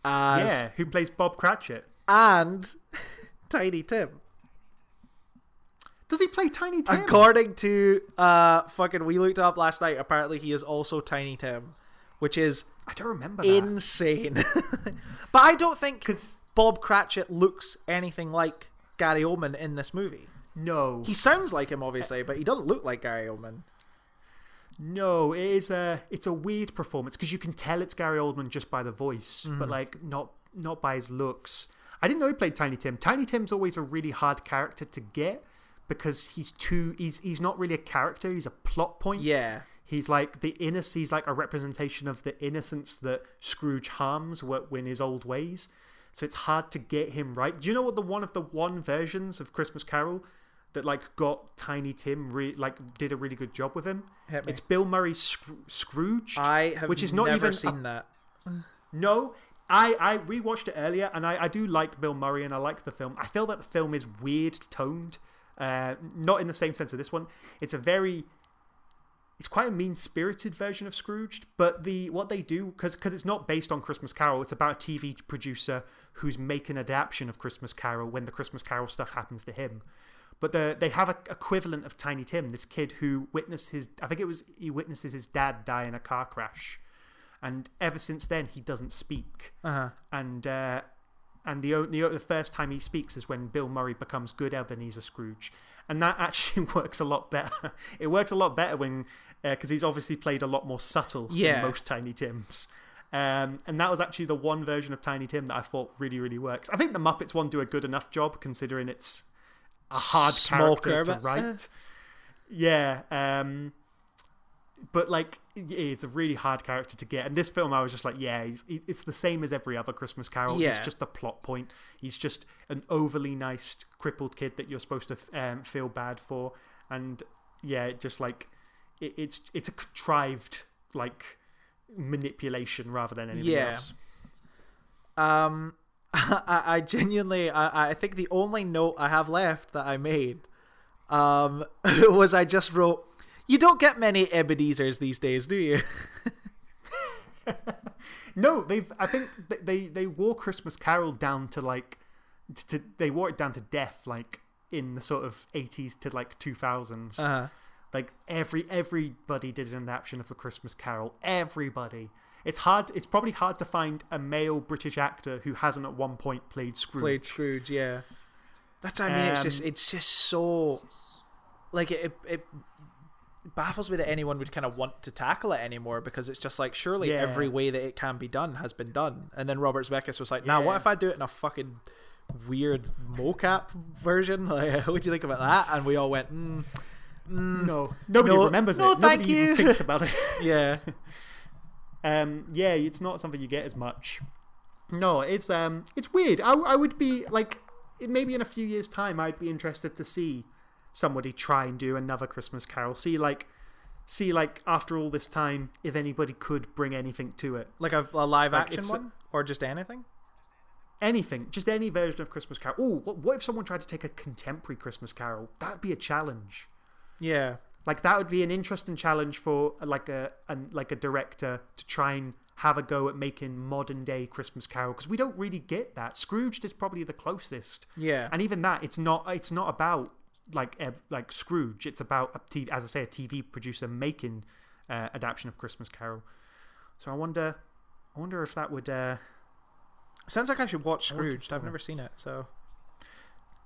As, yeah, who plays Bob Cratchit. And Tiny Tim. Does he play Tiny Tim? According to, uh, fucking, we looked up last night, apparently he is also Tiny Tim, which is I don't remember that. Insane. But I don't think Cause... Bob Cratchit looks anything like Gary Oldman in this movie. No. He sounds like him, obviously, but he doesn't look like Gary Oldman. No, it is a it's a weird performance because you can tell it's Gary Oldman just by the voice, mm. but like not not by his looks. I didn't know he played Tiny Tim. Tiny Tim's always a really hard character to get because he's too he's he's not really a character. He's a plot point. Yeah, he's like the innocence. He's like a representation of the innocence that Scrooge harms in his old ways. So it's hard to get him right. Do you know what the one of the one versions of Christmas Carol? That like got Tiny Tim re like did a really good job with him. It's Bill Murray's Sc Scrooged, I have which is not never even seen a... that. No, I I rewatched it earlier, and I I do like Bill Murray, and I like the film. I feel that the film is weird toned, uh, not in the same sense of this one. It's a very, it's quite a mean spirited version of Scrooged, but the what they do because because it's not based on Christmas Carol. It's about a T V producer who's making an adaptation of Christmas Carol when the Christmas Carol stuff happens to him. But the, they have an equivalent of Tiny Tim, this kid who witnessed his... I think it was he witnesses his dad die in a car crash. And ever since then, he doesn't speak. Uh-huh. And uh, and the, the the first time he speaks is when Bill Murray becomes good Ebenezer Scrooge. And that actually works a lot better. It works a lot better when... Because uh, he's obviously played a lot more subtle yeah. than most Tiny Tims. Um, and that was actually the one version of Tiny Tim that I thought really, really works. I think the Muppets one do a good enough job considering it's... a hard Small character Kermit. to write. Yeah. Um, but like, it's a really hard character to get. And this film, I was just like, yeah, he's, he, it's the same as every other Christmas Carol. Yeah. It's just a plot point. He's just an overly nice, crippled kid that you're supposed to um, feel bad for. And yeah, it just like, it, it's, it's a contrived, like, manipulation rather than anything yeah. else. Um, I, I genuinely, I, I think the only note I have left that I made um, was I just wrote, you don't get many Ebenezers these days, do you? No, they've. I think they they wore Christmas Carol down to like, to, they wore it down to death, like in the sort of eighties to like two thousands. Uh-huh. Like every everybody did an adaptation of the Christmas Carol. Everybody. It's hard. It's probably hard to find a male British actor who hasn't at one point played Scrooge. Played Scrooge, yeah. That's. I mean, um, it's just it's just so, like it it. It baffles me that anyone would kind of want to tackle it anymore, because it's just like, surely yeah. every way that it can be done has been done. And then Robert Zemeckis was like, now nah, yeah. what if I do it in a fucking weird mocap version? Like, what do you think about that? And we all went, mm, mm, no, nobody no, remembers no, it. No, thank nobody you. Even thinks about it. yeah, um, yeah, it's not something you get as much. No, it's um, it's weird. I I would be like, maybe in a few years' time, I'd be interested to see somebody try and do another Christmas Carol. See, like, see, like, after all this time, if anybody could bring anything to it, like a, a live like action one, or just anything, anything, just any version of Christmas Carol. Oh, what, what if someone tried to take a contemporary Christmas Carol? That'd be a challenge. Yeah, like that would be an interesting challenge for like a, a like a director to try and have a go at making modern day Christmas Carol, because we don't really get that. Scrooged is probably the closest. Yeah, and even that, it's not. It's not about. Like like Scrooge, it's about a T V, as I say, a T V producer making uh, adaptation of Christmas Carol. So I wonder, I wonder if that would. Uh... Sounds like I should watch Scrooge. I've never seen it, so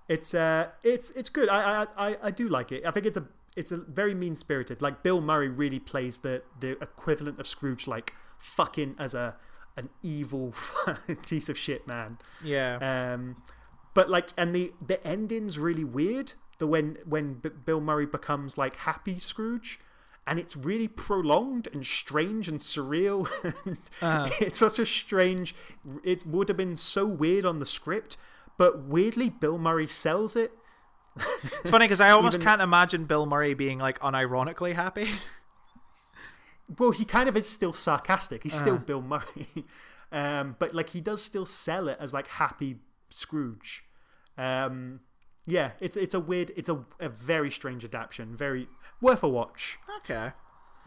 it's uh, it's it's good. I, I I I do like it. I think it's a it's a very mean spirited. Like Bill Murray really plays the the equivalent of Scrooge, like fucking as a an evil piece of shit man. Yeah. Um, but like, and the the ending's really weird. The when when B Bill Murray becomes like happy Scrooge, and it's really prolonged and strange and surreal. And uh. It's such a strange. It would have been so weird on the script, but weirdly Bill Murray sells it. It's funny because I almost Even, can't imagine Bill Murray being like unironically happy. Well, he kind of is still sarcastic. He's uh. still Bill Murray, um, but like he does still sell it as like happy Scrooge. Um, Yeah, it's it's a weird, it's a, a very strange adaptation. Very worth a watch. Okay,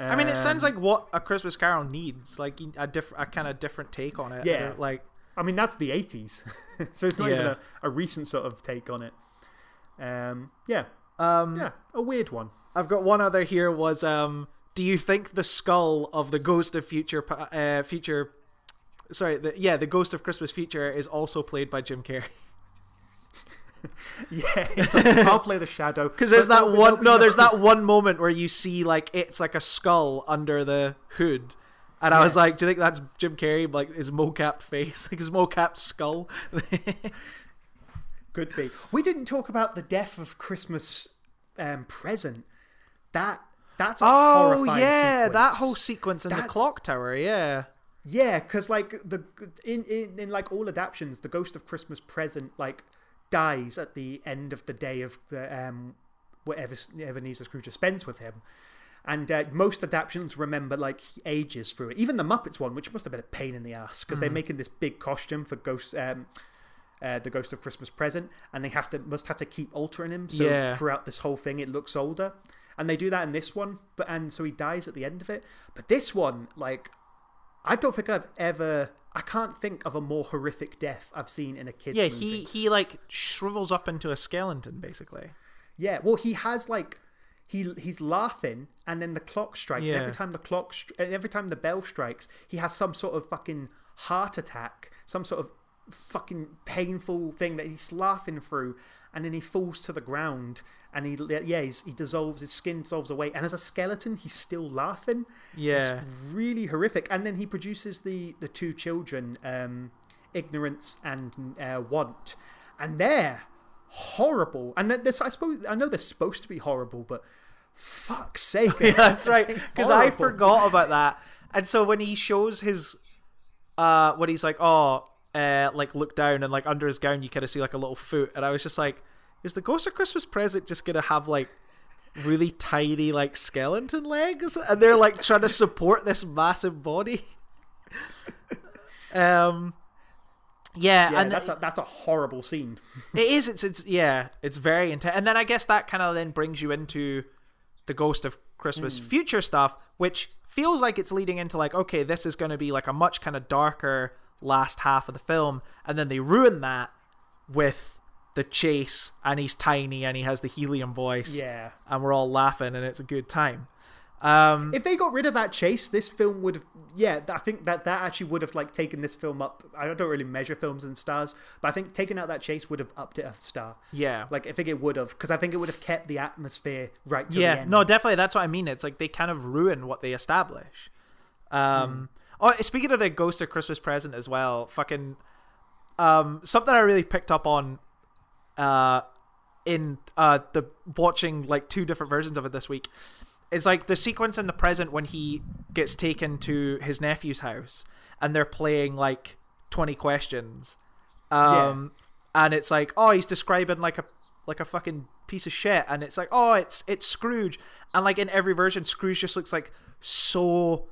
um, I mean, it sounds like what a Christmas Carol needs, like a different, a kind of different take on it. Yeah, like I mean, that's the eighties, so it's not yeah. even a, a recent sort of take on it. Um, yeah, um, yeah, a weird one. I've got one other here. Was um, do you think the skull of the ghost of future uh, future, sorry, the, yeah, the ghost of Christmas Future is also played by Jim Carrey? Yeah, it's like, I'll play the shadow because there's that one no, no there's that one moment where you see like it's like a skull under the hood, and yes. I was like, do you think that's Jim Carrey, like his mo-capped face, like his mo-capped skull? Could be. We didn't talk about the death of Christmas um, present. That that's a oh horrifying yeah sequence. That whole sequence in that's... the clock tower. Yeah. Yeah, because like the in, in in like all adaptions, the ghost of Christmas present like dies at the end of the day of the um, whatever Ebenezer Scrooge spends with him, and uh, most adaptions remember like he ages through it. Even the Muppets one, which must have been a pain in the ass, because mm. they're making this big costume for ghost, um, uh, the Ghost of Christmas Present, and they have to must have to keep altering him. So yeah. throughout this whole thing, it looks older, and they do that in this one. But and so he dies at the end of it. But this one, like, I don't think I've ever. I can't think of a more horrific death I've seen in a kid's movie. Yeah, he, he, like, shrivels up into a skeleton, basically. Yeah, well, he has, like... He, he's laughing, and then the clock strikes. Yeah. And every time the clock... Every time the bell strikes, he has some sort of fucking heart attack. Some sort of fucking painful thing that he's laughing through. And then he falls to the ground. And he... Yeah, he's, he dissolves. His skin dissolves away. And as a skeleton, he's still laughing. Yeah. It's really horrific. And then he produces the, the two children, um, Ignorance and uh, Want. And they're horrible. And this, I suppose... I know they're supposed to be horrible, but... Fuck's sake. Yeah, that's right. Because I forgot about that. And so when he shows his... Uh, when he's like, oh... Uh, like look down, and like under his gown you kind of see like a little foot, and I was just like, is the Ghost of Christmas Present just gonna have like really tiny, like, skeleton legs, and they're like trying to support this massive body. Um, yeah, yeah, and that's a, that's a horrible scene. It is. It's it's yeah. It's very intense. And then I guess that kind of then brings you into the Ghost of Christmas mm. Future stuff, which feels like it's leading into like, okay, this is going to be like a much kind of darker last half of the film, and then they ruin that with the chase, and he's tiny and he has the helium voice, yeah, and we're all laughing and it's a good time. Um, if they got rid of that chase, this film would have, yeah, I think that that actually would have like taken this film up. I don't really measure films in stars, but I think taking out that chase would have upped it a star. Yeah, like I think it would have, because I think it would have kept the atmosphere right to yeah, the end. No, definitely, that's what I mean. It's like they kind of ruin what they establish. Um, mm. Oh, speaking of the Ghost of Christmas Present as well, fucking um, something I really picked up on uh, in uh, the watching like two different versions of it this week. It's like the sequence in the present when he gets taken to his nephew's house and they're playing like twenty questions. Um, yeah. And it's like, oh, he's describing like a, like a fucking piece of shit. And it's like, oh, it's, it's Scrooge. And like in every version, Scrooge just looks like so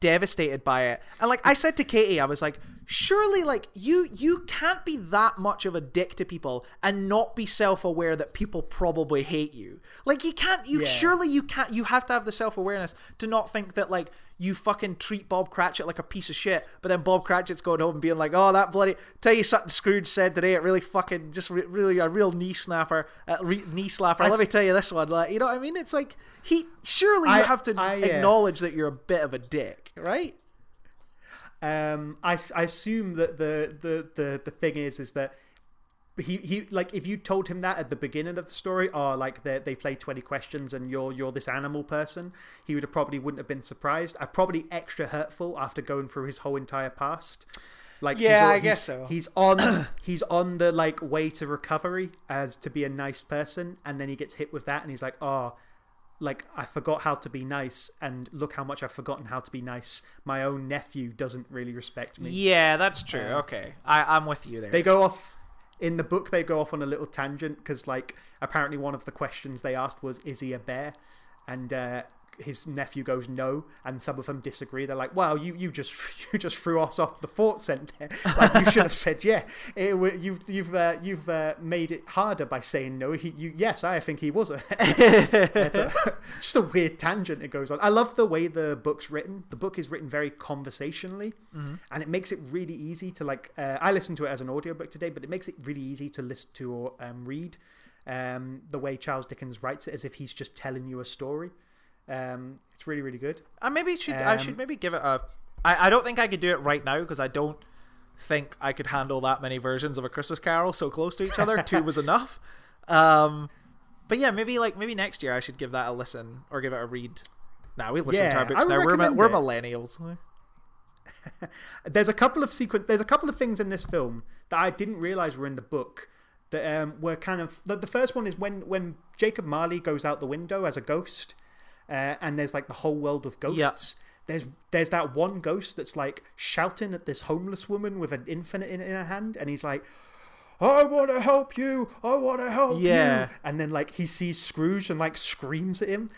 devastated by it. And like I said to Katie, I was like, surely like you, you can't be that much of a dick to people and not be self-aware that people probably hate you. Like you can't, you yeah. surely you can't, you have to have the self-awareness to not think that like you fucking treat Bob Cratchit like a piece of shit, but then Bob Cratchit's going home and being like, oh, that bloody, tell you something Scrooge said today, it really fucking just re- really a real knee snapper, uh, re- knee slapper. I Let sp- me tell you this one. Like, you know what I mean? It's like, he, surely I, you have to I, acknowledge yeah. that you're a bit of a dick. Right. Um, I, I assume that the, the, the, the thing is is that he, he like if you told him that at the beginning of the story, oh, like they they play twenty questions and you're you're this animal person, he would have probably wouldn't have been surprised. I probably extra hurtful after going through his whole entire past. Like yeah, he's all, I he's, guess so. He's on he's on the like way to recovery as to be a nice person, and then he gets hit with that, and he's like, oh. Like, I forgot how to be nice, and look how much I've forgotten how to be nice. My own nephew doesn't really respect me. Yeah, that's true. Um, okay. I, I'm with you there. They go off... In the book, they go off on a little tangent, because, like, apparently one of the questions they asked was, is he a bear? And uh, his nephew goes, no. And some of them disagree. They're like, wow, you, you just you just threw us off the fort sent there. Like, you should have said, yeah. It, you've you've uh, you've uh, made it harder by saying no. He, you, yes, I think he was a... That's a just a weird tangent it goes on. I love the way the book's written. The book is written very conversationally, mm-hmm. and it makes it really easy to, like... Uh, I listened to it as an audiobook today, but it makes it really easy to listen to or um, read. Um, the way Charles Dickens writes it, as if he's just telling you a story. Um, it's really, really good. I maybe should um, I should maybe give it a. I, I don't think I could do it right now, because I don't think I could handle that many versions of A Christmas Carol so close to each other. Two was enough. Um, but yeah, maybe like maybe next year I should give that a listen or give it a read. Nah, we listen yeah, to our books now. We're we're millennials. There's a couple of sequen- There's a couple of things in this film that I didn't realize were in the book. That um, were kind of... The, the first one is when, when Jacob Marley goes out the window as a ghost, uh, and there's like the whole world of ghosts. Yep. There's there's that one ghost that's like shouting at this homeless woman with an infinite in, in her hand, and he's like, I want to help you! I want to help yeah. you! And then like he sees Scrooge and like screams at him.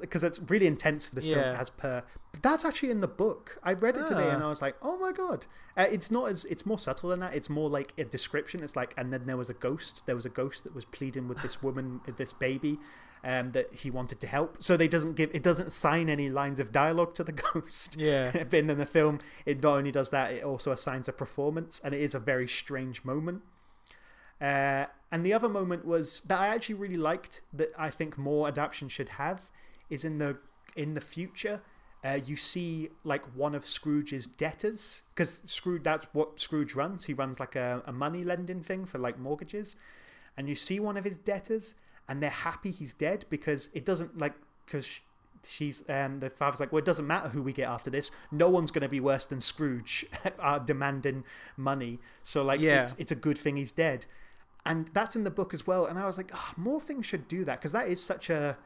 Because that's really intense for this yeah. film as per... But that's actually in the book. I read it today ah. and I was like, oh my god. Uh, it's not as... It's more subtle than that. It's more like a description. It's like, and then there was a ghost. There was a ghost that was pleading with this woman, this baby, um, that he wanted to help. So they doesn't give... It doesn't assign any lines of dialogue to the ghost. Yeah. But in the film, it not only does that, it also assigns a performance. And it is a very strange moment. Uh, and the other moment was that I actually really liked, that I think more adaptation should have, is in the in the future uh, you see like one of Scrooge's debtors, because Scrooge, that's what Scrooge runs. He runs like a, a money lending thing for like mortgages, and you see one of his debtors, and they're happy he's dead, because it doesn't like because she's um, the father's like, well, it doesn't matter who we get after this. No one's going to be worse than Scrooge uh, demanding money. So like yeah. it's it's a good thing he's dead. And that's in the book as well. And I was like, oh, more things should do that, because that is such a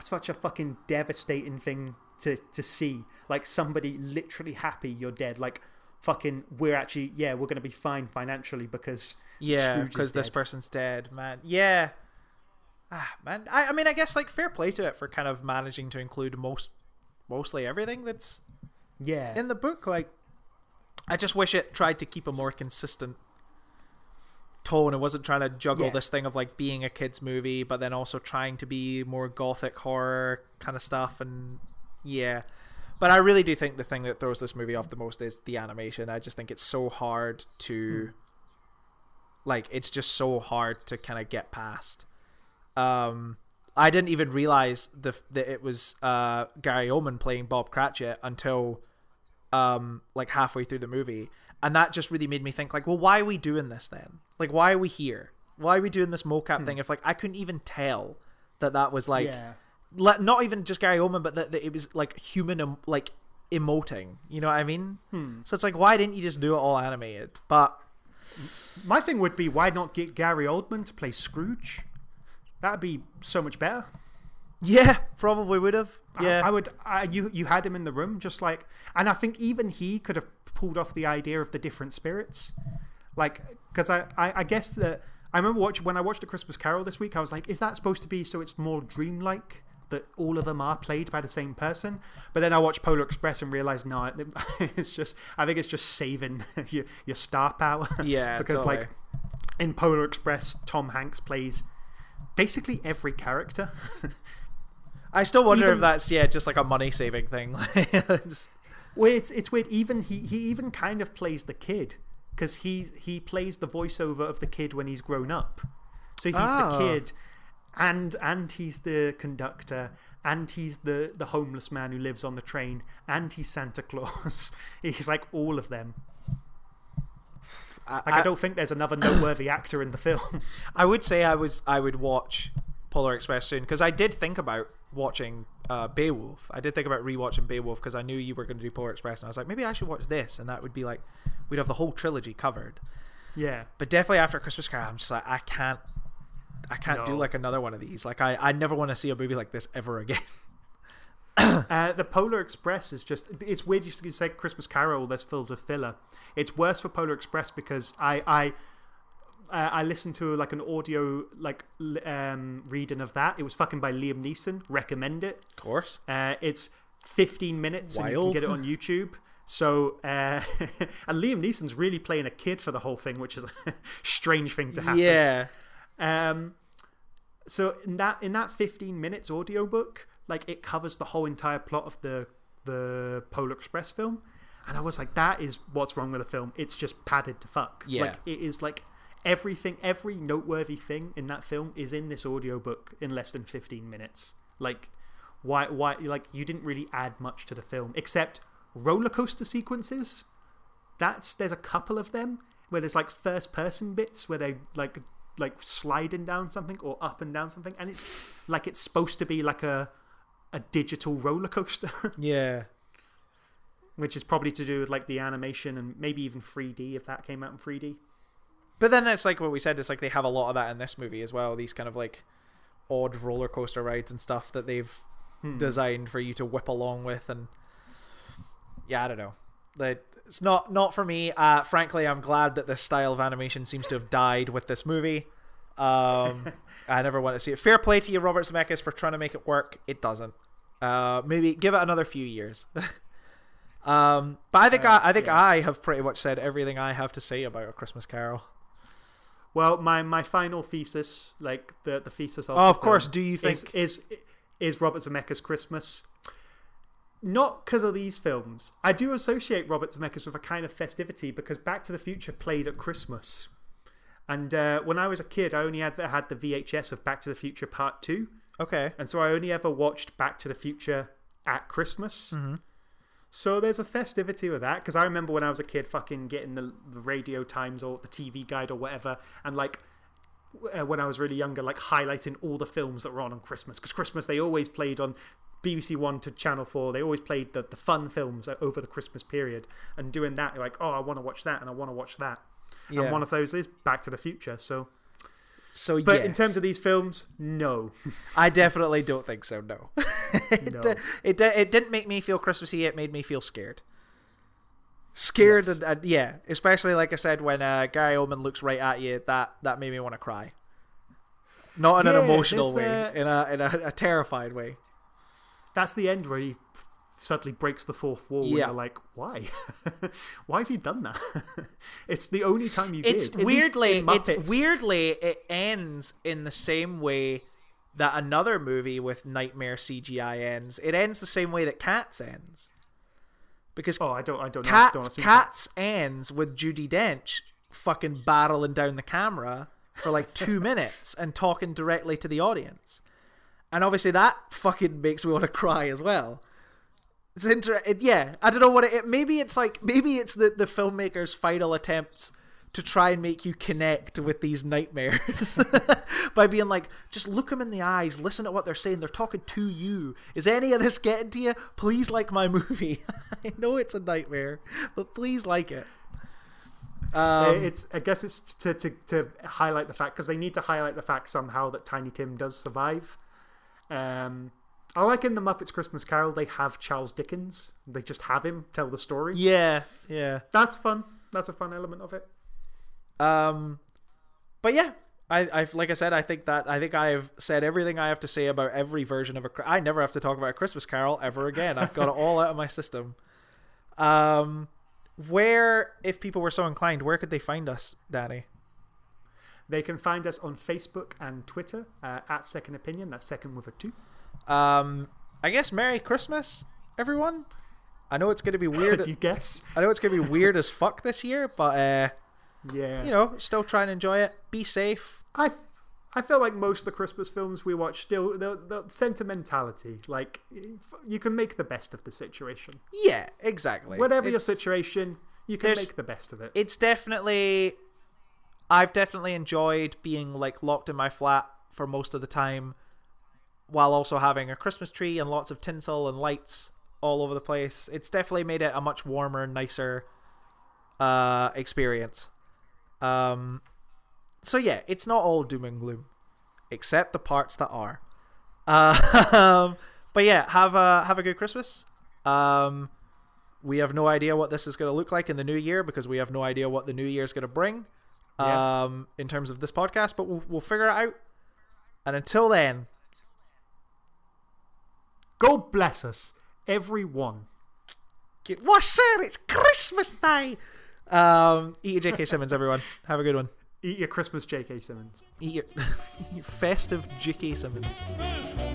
such a fucking devastating thing to, to see. Like somebody literally happy you're dead. Like fucking, we're actually, yeah, we're going to be fine financially because yeah, because this person's dead, man. Yeah. Ah, man. I, I mean, I guess, like, fair play to it for kind of managing to include most, mostly everything that's yeah in the book. Like, I just wish it tried to keep a more consistent tone. It wasn't trying to juggle yeah. this thing of, like, being a kids movie, but then also trying to be more gothic horror kind of stuff. And yeah, but I really do think the thing that throws this movie off the most is the animation. I just think it's so hard to hmm. like, it's just so hard to kind of get past. um I didn't even realize the that it was uh Gary Oldman playing Bob Cratchit until um like halfway through the movie. And that just really made me think, like, well, why are we doing this then? Like, why are we here? Why are we doing this mocap hmm. thing? If, like, I couldn't even tell that that was, like, yeah. le- not even just Gary Oldman, but that, that it was, like, human, em- like, emoting. You know what I mean? Hmm. So it's like, why didn't you just do it all animated? But my thing would be, why not get Gary Oldman to play Scrooge? That'd be so much better. Yeah, probably would have. Yeah, I, I would. I, you you had him in the room, just like, and I think even he could have pulled off the idea of the different spirits, like, because I, I I guess that I remember watch when I watched A Christmas Carol this week, I was like, is that supposed to be so it's more dreamlike that all of them are played by the same person? But then I watched Polar Express and realized no, it, it's just I think it's just saving your your star power. Yeah, because totally. Like in Polar Express, Tom Hanks plays basically every character. I still wonder even, if that's yeah just like a money saving thing. just... Well, it's it's weird. Even he, he even kind of plays the kid, because he he plays the voiceover of the kid when he's grown up. So he's oh. the kid, and and he's the conductor, and he's the, the homeless man who lives on the train, and he's Santa Claus. He's like all of them. I, like I, I don't think there's another noteworthy actor in the film. I would say I was I would watch Polar Express soon, because I did think about watching uh, Beowulf. I did think about rewatching Beowulf, because I knew you were going to do Polar Express, and I was like, maybe I should watch this, and that would be like, we'd have the whole trilogy covered. Yeah. But definitely after Christmas Carol, I'm just like, I can't, I can't no. do like another one of these. Like, I, I never want to see a movie like this ever again. uh, the Polar Express is just, it's weird you say Christmas Carol that's filled with filler. It's worse for Polar Express, because I, I, Uh, I listened to like an audio like um, reading of that. It was fucking by Liam Neeson. Recommend it. Of course. Uh, it's fifteen minutes Wild. And you can get it on YouTube. So uh, and Liam Neeson's really playing a kid for the whole thing, which is a strange thing to happen. Yeah. Um. So in that in that fifteen minutes audiobook, like it covers the whole entire plot of the the Polar Express film, and I was like, that is what's wrong with the film. It's just padded to fuck. Yeah. Like it is like. Everything, every noteworthy thing in that film is in this audiobook in less than fifteen minutes. Like, why, why, like, you didn't really add much to the film except roller coaster sequences. That's, there's a couple of them where there's like first person bits where they like, like sliding down something or up and down something. And it's like, it's supposed to be like a, a digital roller coaster. Yeah. Which is probably to do with like the animation and maybe even three D if that came out in three D. But then it's like what we said, it's like they have a lot of that in this movie as well. These kind of like odd roller coaster rides and stuff that they've hmm. designed for you to whip along with. And yeah, I don't know. Like, it's not, not for me. Uh, frankly, I'm glad that this style of animation seems to have died with this movie. Um, I never want to see it. Fair play to you, Robert Zemeckis, for trying to make it work. It doesn't. Uh, maybe give it another few years. um, but I think, uh, I, I, think yeah. I have pretty much said everything I have to say about A Christmas Carol. Well, my, my final thesis, like the, the thesis of, oh, of course, do you think is, is is Robert Zemeckis Christmas? Not because of these films. I do associate Robert Zemeckis with a kind of festivity because Back to the Future played at Christmas, and uh, when I was a kid, I only had had the V H S of Back to the Future Part Two. Okay, and so I only ever watched Back to the Future at Christmas. Mm-hmm. So there's a festivity with that, because I remember when I was a kid fucking getting the, the Radio Times or the T V Guide or whatever, and like uh, when I was really younger, like highlighting all the films that were on on Christmas, because Christmas they always played on B B C One to Channel Four. They always played the, the fun films over the Christmas period, and doing that, you're like, oh, I want to watch that and I want to watch that, yeah. And one of those is Back to the Future. So, so but yes. In terms of these films, no. I definitely don't think so, no. it, no. D- it, d- it didn't make me feel Christmassy, it made me feel scared. Scared, yes. and, and yeah, especially like I said, when uh, Gary Oldman looks right at you, that, that made me want to cry. Not in yeah, an emotional way, uh, in a in a, a terrified way. That's the end where he suddenly breaks the fourth wall, yeah. and you're like, why? Why have you done that? It's the only time you it's did. Weirdly, it's weirdly, it ends in the same way that another movie with nightmare C G I ends. It ends the same way that Cats ends. Because oh, I don't, I don't Cats, know. Don't Cats that. ends with Judi Dench fucking barreling down the camera for like two minutes and talking directly to the audience, and obviously that fucking makes me want to cry as well. It's inter- it, yeah I don't know what it, it maybe it's like maybe it's the, the filmmaker's final attempts to try and make you connect with these nightmares by being like, just look them in the eyes, listen to what they're saying, they're talking to you. Is any of this getting to you? Please like my movie. I know it's a nightmare, but please like it. Um, it's I guess it's to, to, to highlight the fact, because they need to highlight the fact somehow that Tiny Tim does survive. Um, I like in The Muppets Christmas Carol, they have Charles Dickens. They just have him tell the story. Yeah, yeah. That's fun. That's a fun element of it. Um, But yeah, I, I've like I said, I think that I think I've said everything I have to say about every version of a... I never have to talk about a Christmas Carol ever again. I've got it all out of my system. Um... Where, if people were so inclined, where could they find us, Danny? They can find us on Facebook and Twitter, uh, at Second Opinion. That's second with a two. Um, I guess Merry Christmas, everyone. I know it's going to be weird. Do you guess? I know it's going to be weird as fuck this year, but, uh, yeah, you know, still try and enjoy it. Be safe. I I feel like most of the Christmas films we watch still, the, the sentimentality, like, you can make the best of the situation. Yeah, exactly. Whatever it's, your situation, you can make the best of it. It's definitely, I've definitely enjoyed being, like, locked in my flat for most of the time, while also having a Christmas tree and lots of tinsel and lights all over the place. It's definitely made it a much warmer, nicer uh, experience. Um... So yeah, it's not all doom and gloom, except the parts that are. Uh, but yeah, have a have a good Christmas. Um, we have no idea what this is going to look like in the new year, because we have no idea what the new year is going to bring, yeah. um, in terms of this podcast. But we'll we'll figure it out. And until then, God bless us, everyone. Get, what's up? It's Christmas Day. Um, eat your J K Simmons, everyone. Have a good one. Eat your Christmas J K Simmons. Eat your, your festive J K Simmons.